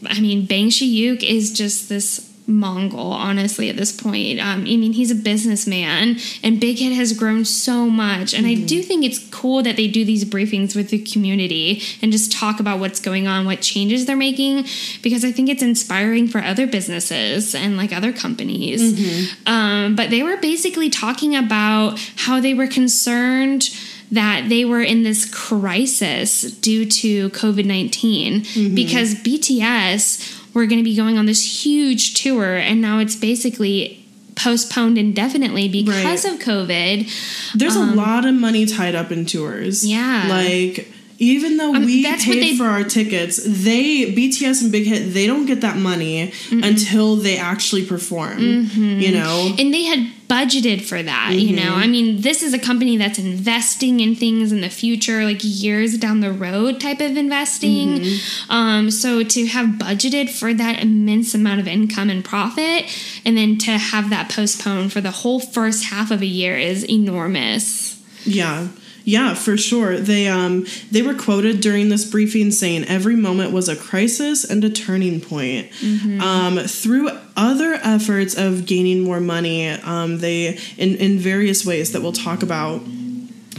I mean, Bang Shi-hyuk is just this Mongol, honestly, at this point. I mean, he's a businessman and Big Hit has grown so much. And I do think it's cool that they do these briefings with the community and just talk about what's going on, what changes they're making, because I think it's inspiring for other businesses and like other companies. But they were basically talking about how they were concerned that they were in this crisis due to COVID-19 because BTS we're going to be going on this huge tour, and now it's basically postponed indefinitely because of COVID. There's a lot of money tied up in tours. Yeah. Like, even though we paid for our tickets, BTS and Big Hit, they don't get that money until they actually perform, you know? And they had budgeted for that, you know? I mean, this is a company that's investing in things in the future, like years down the road type of investing. So to have budgeted for that immense amount of income and profit, and then to have that postponed for the whole first half of a year is enormous. Yeah. Yeah, for sure. They were quoted during this briefing saying every moment was a crisis and a turning point. Through other efforts of gaining more money, they in various ways that we'll talk about,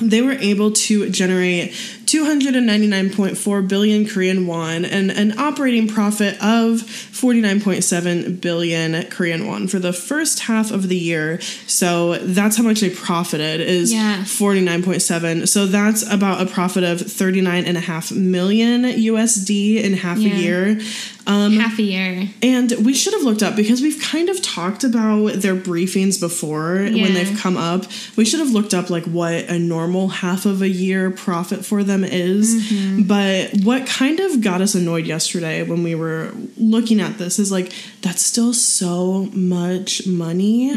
they were able to generate 299.4 billion Korean won and an operating profit of 49.7 billion Korean won for the first half of the year. So that's how much they profited, is 49.7. So that's about a profit of 39.5 million USD in half a year. Half a year. And we should have looked up, because we've kind of talked about their briefings before when they've come up. We should have looked up like what a normal half of a year profit for them is. But what kind of got us annoyed yesterday when we were looking at this is like, that's still so much money.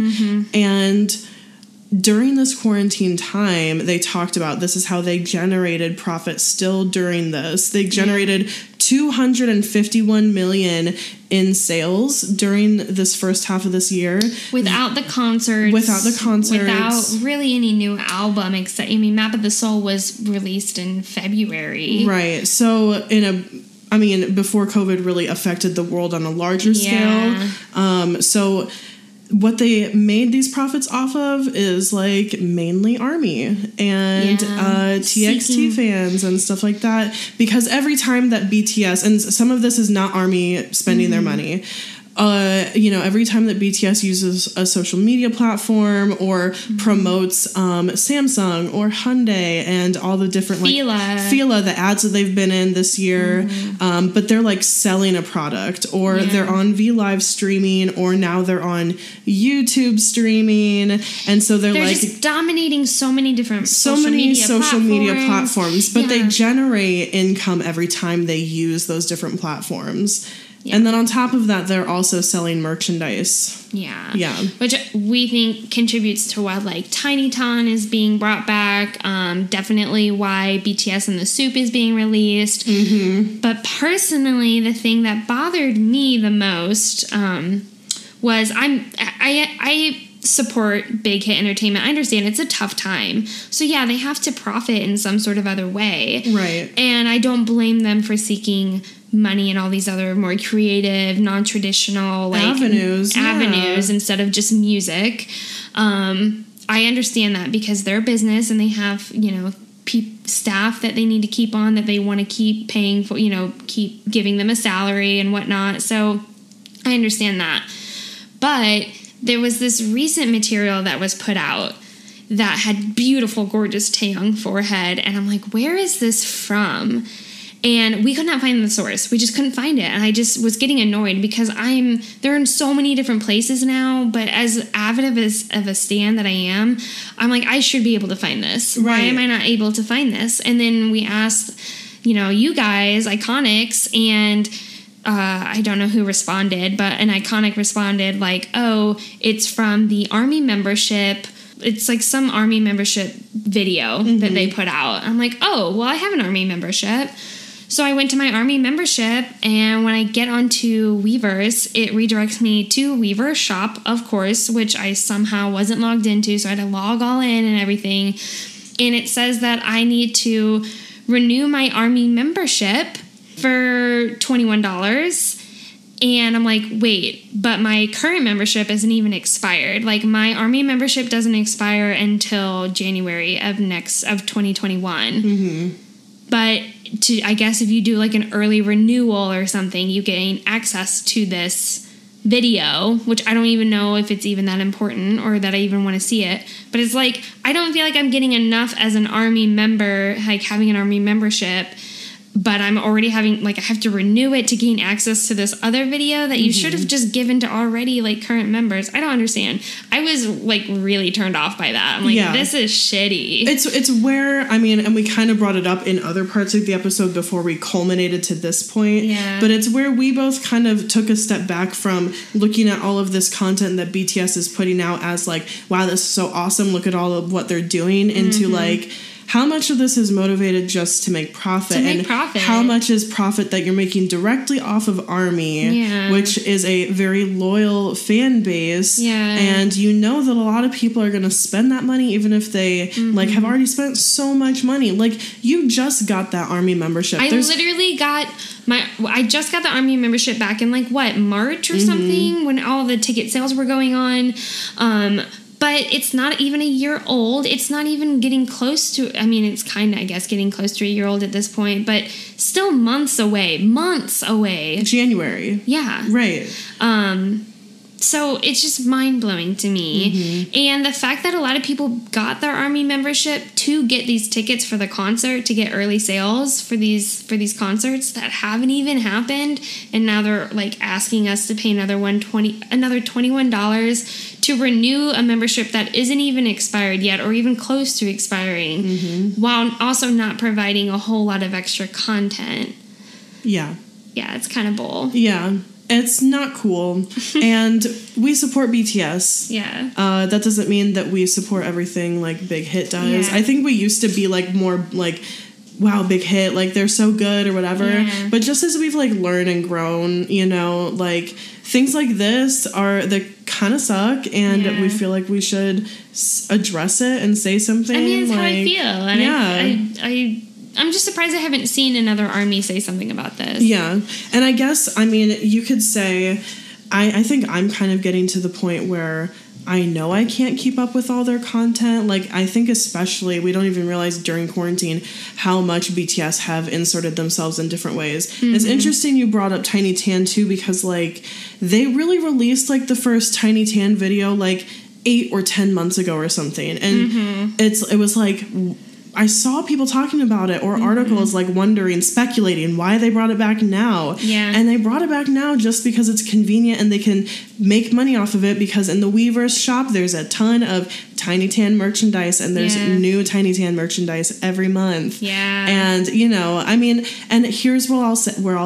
And during this quarantine time, they talked about this is how they generated profit still during this. They generated 251 million in sales during this first half of this year. Without the concerts. Without really any new album, except, I mean, Map of the Soul was released in February. Right. So before COVID really affected the world on a larger scale. So what they made these profits off of is like mainly ARMY and TXT fans and stuff like that, because every time that BTS, and some of this is not ARMY spending their money, every time that BTS uses a social media platform or promotes Samsung or Hyundai and all the different Fila, the ads that they've been in this year, but they're like selling a product, or they're on VLive streaming, or now they're on YouTube streaming, and so they're like just dominating so many social media platforms, but they generate income every time they use those different platforms. Yeah. And then on top of that, they're also selling merchandise. Yeah. Yeah. Which we think contributes to why, like, TinyTAN is being brought back. Definitely why BTS in the SOOP is being released. Mm-hmm. But personally, the thing that bothered me the most was I support Big Hit Entertainment. I understand it's a tough time. So yeah, they have to profit in some sort of other way. Right. And I don't blame them for seeking money and all these other more creative, non-traditional avenues instead of just music. I understand that because they're a business and they have, you know, staff that they need to keep on, that they want to keep paying for, you know, keep giving them a salary and whatnot. So I understand that. But there was this recent material that was put out that had beautiful, gorgeous Taeyoung forehead. And I'm like, where is this from? And we could not find the source. We just couldn't find it. And I just was getting annoyed because they're in so many different places now. But as avid of a stan that I am, I'm like, I should be able to find this. Right. Why am I not able to find this? And then we asked, you know, you guys, Iconics, and I don't know who responded, but an Iconic responded like, oh, it's from the ARMY membership. It's like some ARMY membership video that they put out. I'm like, oh, well, I have an ARMY membership. So I went to my ARMY membership, and when I get onto Weverse, it redirects me to Weverse shop, of course, which I somehow wasn't logged into. So I had to log all in and everything. And it says that I need to renew my ARMY membership for $21. And I'm like, wait, but my current membership isn't even expired. Like, my ARMY membership doesn't expire until January of 2021. Mm-hmm. But I guess if you do like an early renewal or something, you gain access to this video, which I don't even know if it's even that important or that I even want to see it. But it's like, I don't feel like I'm getting enough as an ARMY member, like having an ARMY membership. But I'm already having, like, I have to renew it to gain access to this other video that you should have just given to already, like, current members. I don't understand. I was, like, really turned off by that. I'm like, This is shitty. It's where, I mean, and we kind of brought it up in other parts of the episode before we culminated to this point. Yeah. But it's where we both kind of took a step back from looking at all of this content that BTS is putting out as, like, wow, this is so awesome. Look at all of what they're doing. Into, like, how much of this is motivated just to make profit? How much is profit that you're making directly off of ARMY, which is a very loyal fan base. Yeah. And you know that a lot of people are going to spend that money even if they like have already spent so much money. Like, you just got that ARMY membership. I just got the ARMY membership back in like March or something, when all the ticket sales were going on. But it's not even a year old. It's not even getting close to, I mean, it's kind of, I guess, getting close to a year old at this point, but still months away. January. Yeah. Right. So it's just mind-blowing to me. Mm-hmm. And the fact that a lot of people got their ARMY membership to get these tickets for the concert, to get early sales for these concerts that haven't even happened, and now they're like asking us to pay another $21 to renew a membership that isn't even expired yet or even close to expiring, while also not providing a whole lot of extra content. Yeah. Yeah, it's kind of bull. Yeah. It's not cool. And we support BTS. Yeah. That doesn't mean that we support everything like Big Hit does. Yeah. I think we used to be like more like, wow, Big Hit, like they're so good or whatever. Yeah. But just as we've like learned and grown, you know, like things like this they kind of suck, and we feel like we should address it and say something. I mean, it's like, how I feel. And I'm just surprised I haven't seen another ARMY say something about this. Yeah. And I guess, I mean, you could say, I think I'm kind of getting to the point where I know I can't keep up with all their content. Like, I think especially, we don't even realize during quarantine how much BTS have inserted themselves in different ways. Mm-hmm. It's interesting you brought up TinyTAN, too, because, like, they really released, like, the first TinyTAN video, like, 8 or 10 months ago or something. And it was, like, I saw people talking about it, or articles like wondering, speculating why they brought it back now. Yeah. And they brought it back now just because it's convenient and they can make money off of it, because in the Weverse shop, there's a ton of TinyTAN merchandise, and there's new TinyTAN merchandise every month. Yeah. And, you know, I mean, and here's what I'll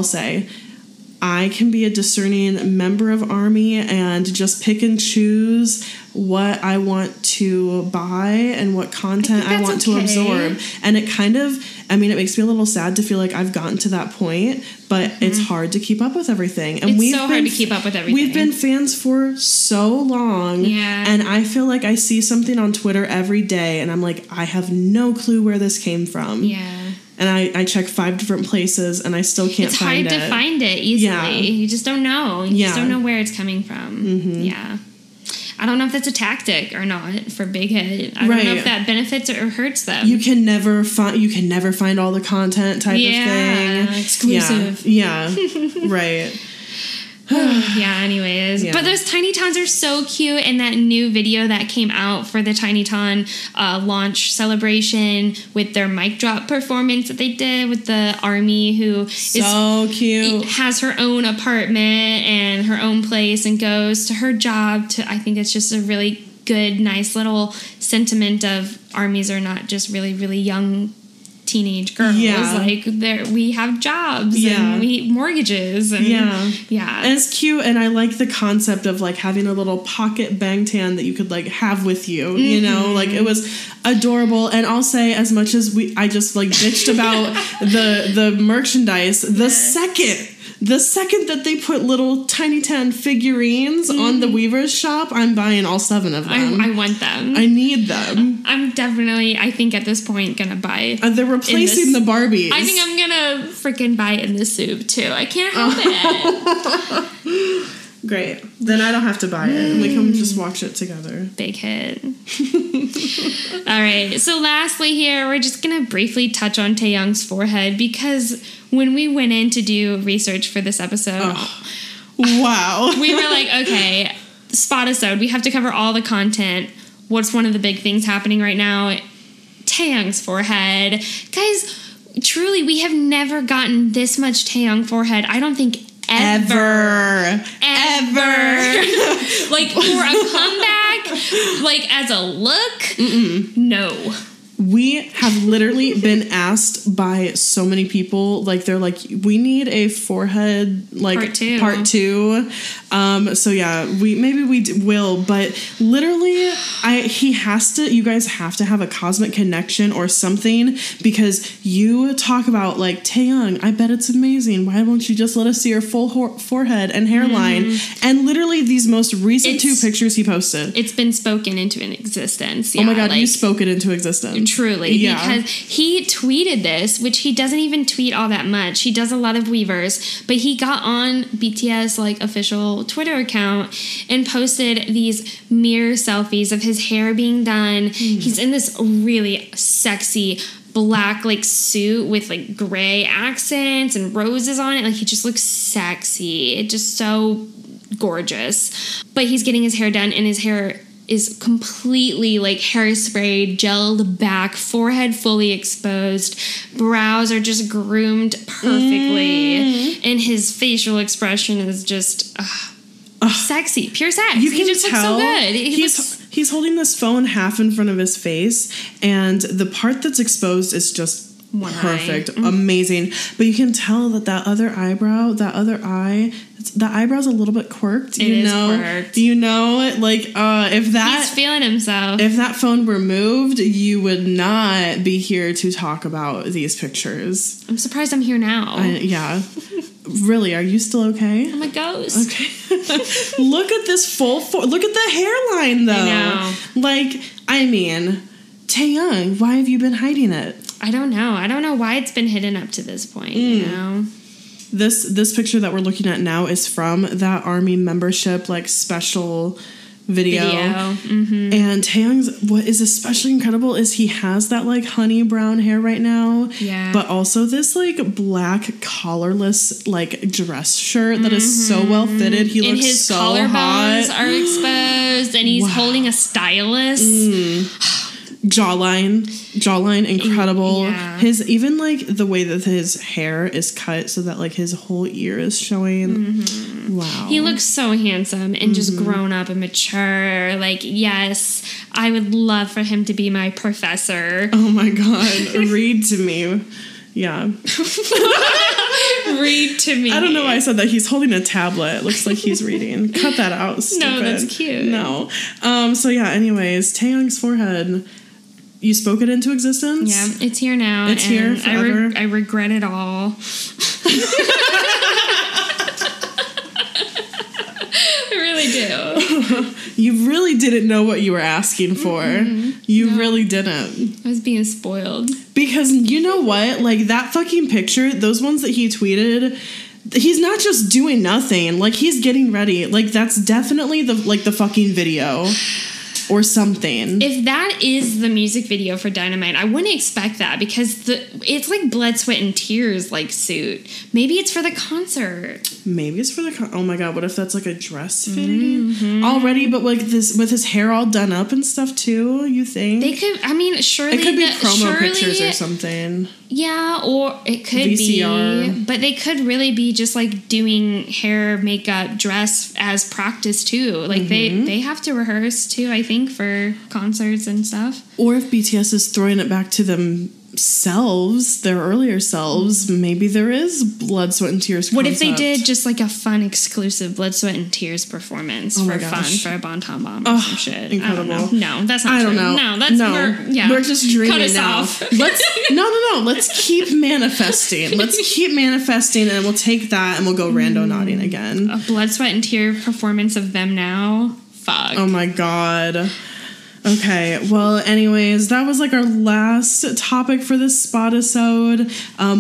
say. I can be a discerning member of ARMY and just pick and choose what I want to buy and what content I want to absorb. And it kind of, I mean, it makes me a little sad to feel like I've gotten to that point, but it's hard to keep up with everything. And it's so hard to keep up with everything. We've been fans for so long. Yeah. And I feel like I see something on Twitter every day and I'm like, I have no clue where this came from. Yeah. And I check 5 different places and I still can't find it. It's hard to find it easily. Yeah. You just don't know. You just don't know where it's coming from. Mm-hmm. Yeah. I don't know if that's a tactic or not for Big Hit. I don't know if that benefits or hurts them. You can never find all the content type of thing. Exclusive. Yeah. Right. Anyways. Yeah. But those TinyTANs are so cute, and that new video that came out for the TinyTAN launch celebration with their mic drop performance that they did with the ARMY, who so is cute, has her own apartment and her own place and goes to her job to, I think it's just a really good, nice little sentiment of ARMYs are not just really, really young teenage girls, like we have jobs and we mortgages and and it's cute, and I like the concept of like having a little pocket Bangtan that you could like have with you, you know, like it was adorable. And I'll say, as much as I just like bitched about the merchandise, the second that they put little TinyTAN figurines on the Weverse shop, I'm buying all 7 of them. I want them. I need them. I'm definitely, I think at this point, going to buy. They're replacing the Barbies. I think I'm going to freaking buy In the Soup, too. I can't help it. Great. Then I don't have to buy it. We can just watch it together. Big Hit. All right. So lastly here, we're just going to briefly touch on Taeyoung's forehead, because when we went in to do research for this episode, we were like, okay, spot episode. We have to cover all the content. What's one of the big things happening right now? Taeyoung's forehead. Guys, truly, we have never gotten this much Taeyoung forehead. I don't think ever. Like, for a comeback, like as a look, no. We have literally been asked by so many people, like they're like, we need a forehead like part two. So yeah, we will, but literally, you guys have to have a cosmic connection or something, because you talk about like Taeyoung, I bet it's amazing. Why won't you just let us see your full forehead and hairline? And literally, these most recent 2 pictures he posted, it's been spoken into an existence. Yeah, oh my god, you spoke it into existence. Truly, because he tweeted this, which he doesn't even tweet all that much. He does a lot of Weverse, but he got on BTS like official Twitter account and posted these mirror selfies of his hair being done. He's in this really sexy black like suit with like gray accents and roses on it. Like, he just looks sexy. It's just so gorgeous. But he's getting his hair done, and his hair is completely like hairsprayed, gelled back, forehead fully exposed, brows are just groomed perfectly, and his facial expression is just sexy, pure sex. He just looks so good. He's holding this phone half in front of his face, and the part that's exposed is just one perfect, amazing. But you can tell that other eyebrow, that other eye, the eyebrow's a little bit quirked. It is quirked. Like, if that he's feeling himself. If that phone were moved, you would not be here to talk about these pictures. I'm surprised I'm here now. Really, are you still okay? I'm a ghost. Okay. Look at this look at the hairline, though. I know. Like, I mean, Taeyoung, why have you been hiding it? I don't know. I don't know why it's been hidden up to this point, you know? This picture that we're looking at now is from that ARMY membership, like, special video. And Taeyoung's, what is especially incredible is he has that, like, honey brown hair right now. Yeah. But also this, like, black collarless, like, dress shirt that is so well-fitted. He looks so hot. And his collarbones are exposed, and he's holding a stylus. Jawline incredible. His, even like the way that his hair is cut so that like his whole ear is showing. Wow, he looks so handsome and just grown up and mature. Like, yes, I would love for him to be my professor. Oh my god. Read to me. Read to me. I don't know why I said that. He's holding a tablet. It looks like he's reading. Cut that out, stupid. No, that's cute. No. So yeah, anyways, Taeyoung's forehead. You spoke it into existence. Yeah, it's here now. It's here forever. I regret it all. I really do. You really didn't know what you were asking for. Mm-hmm. You really didn't. I was being spoiled. Because you know what? Like, that fucking picture, those ones that he tweeted, he's not just doing nothing. Like, he's getting ready. Like, that's definitely the fucking video. Or something. If that is the music video for Dynamite, I wouldn't expect that because it's like blood, sweat, and tears like suit. Maybe it's for the concert. Maybe it's for the oh my god, what if that's like a dress fitting already? But like this with his hair all done up and stuff too. You think they could? I mean, surely it could be promo pictures or something. Yeah, or it could VCR. Be. But they could really be just like doing hair, makeup, dress as practice too. Like they have to rehearse too. I think. For concerts and stuff. Or if BTS is throwing it back to themselves, their earlier selves, maybe there is Blood, Sweat, and Tears What concept. If they did just like a fun exclusive Blood, Sweat, and Tears performance for a Bonton Bomb or some shit? Incredible. I don't know. No, that's not true. I don't know. No, that's we're just dreaming Cut us now. Off. Let's keep manifesting. Let's keep manifesting and we'll take that and we'll go rando nodding again. A Blood, Sweat, and Tear performance of them now. Oh my god. Okay, well, anyways, that was like our last topic for this spot-isode.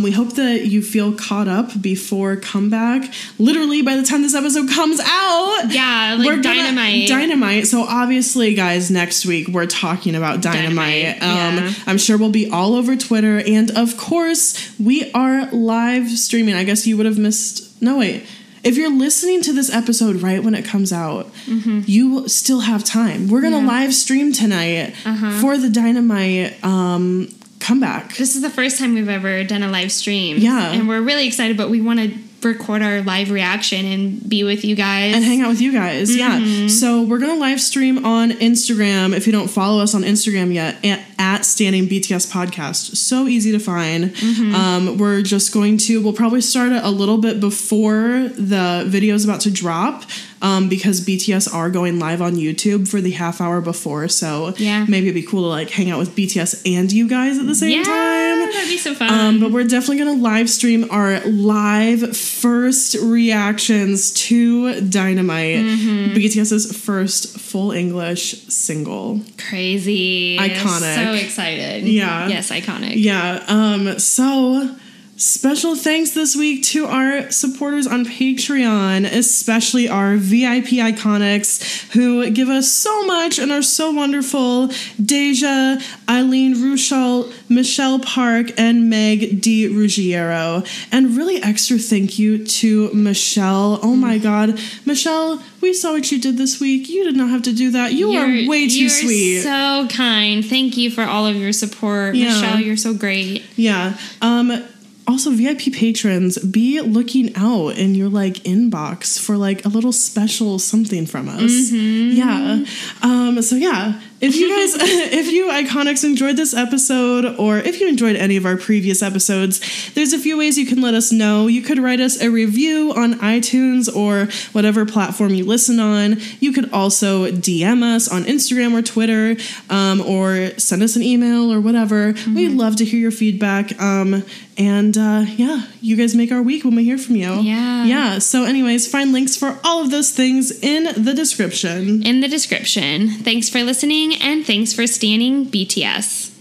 We hope that you feel caught up before comeback. Literally, by the time this episode comes out, yeah, like we're Dynamite. So obviously, guys, next week we're talking about Dynamite. Yeah. I'm sure we'll be all over Twitter, and of course, we are live streaming. I guess you would have missed. No, wait. If you're listening to this episode right when it comes out, you still have time. We're going to live stream tonight for the Dynamite comeback. This is the first time we've ever done a live stream. Yeah. And we're really excited, but we want to record our live reaction and be with you guys. And hang out with you guys, yeah. So we're going to live stream on Instagram. If you don't follow us on Instagram yet, at Standing BTS Podcast. So easy to find. We're just going to... We'll probably start it a little bit before the video is about to drop because BTS are going live on YouTube for the half hour before. So maybe it'd be cool to like hang out with BTS and you guys at the same time. Yeah, that'd be so fun. But we're definitely going to live stream our live first reactions to Dynamite, BTS's first full English single. Crazy. Iconic. So excited. Yeah. Yes, iconic. Yeah. So special thanks this week to our supporters on Patreon, especially our VIP iconics who give us so much and are so wonderful. Deja, Eileen Ruschel, Michelle Park, and Meg D. Ruggiero. And really extra thank you to Michelle. Oh my God. Michelle, we saw what you did this week. You did not have to do that. You're way too sweet. You're so kind. Thank you for all of your support. Yeah. Michelle, you're so great. Yeah. Also, VIP patrons, be looking out in your, like, inbox for, like, a little special something from us. Yeah. So, yeah. If you guys, if you iconics enjoyed this episode, or if you enjoyed any of our previous episodes, there's a few ways you can let us know. You could write us a review on iTunes or whatever platform you listen on. You could also DM us on Instagram or Twitter, or send us an email or whatever. We'd love to hear your feedback. And you guys make our week when we hear from you. Yeah. Yeah. So anyways, find links for all of those things in the description. Thanks for listening. And thanks for standing BTS.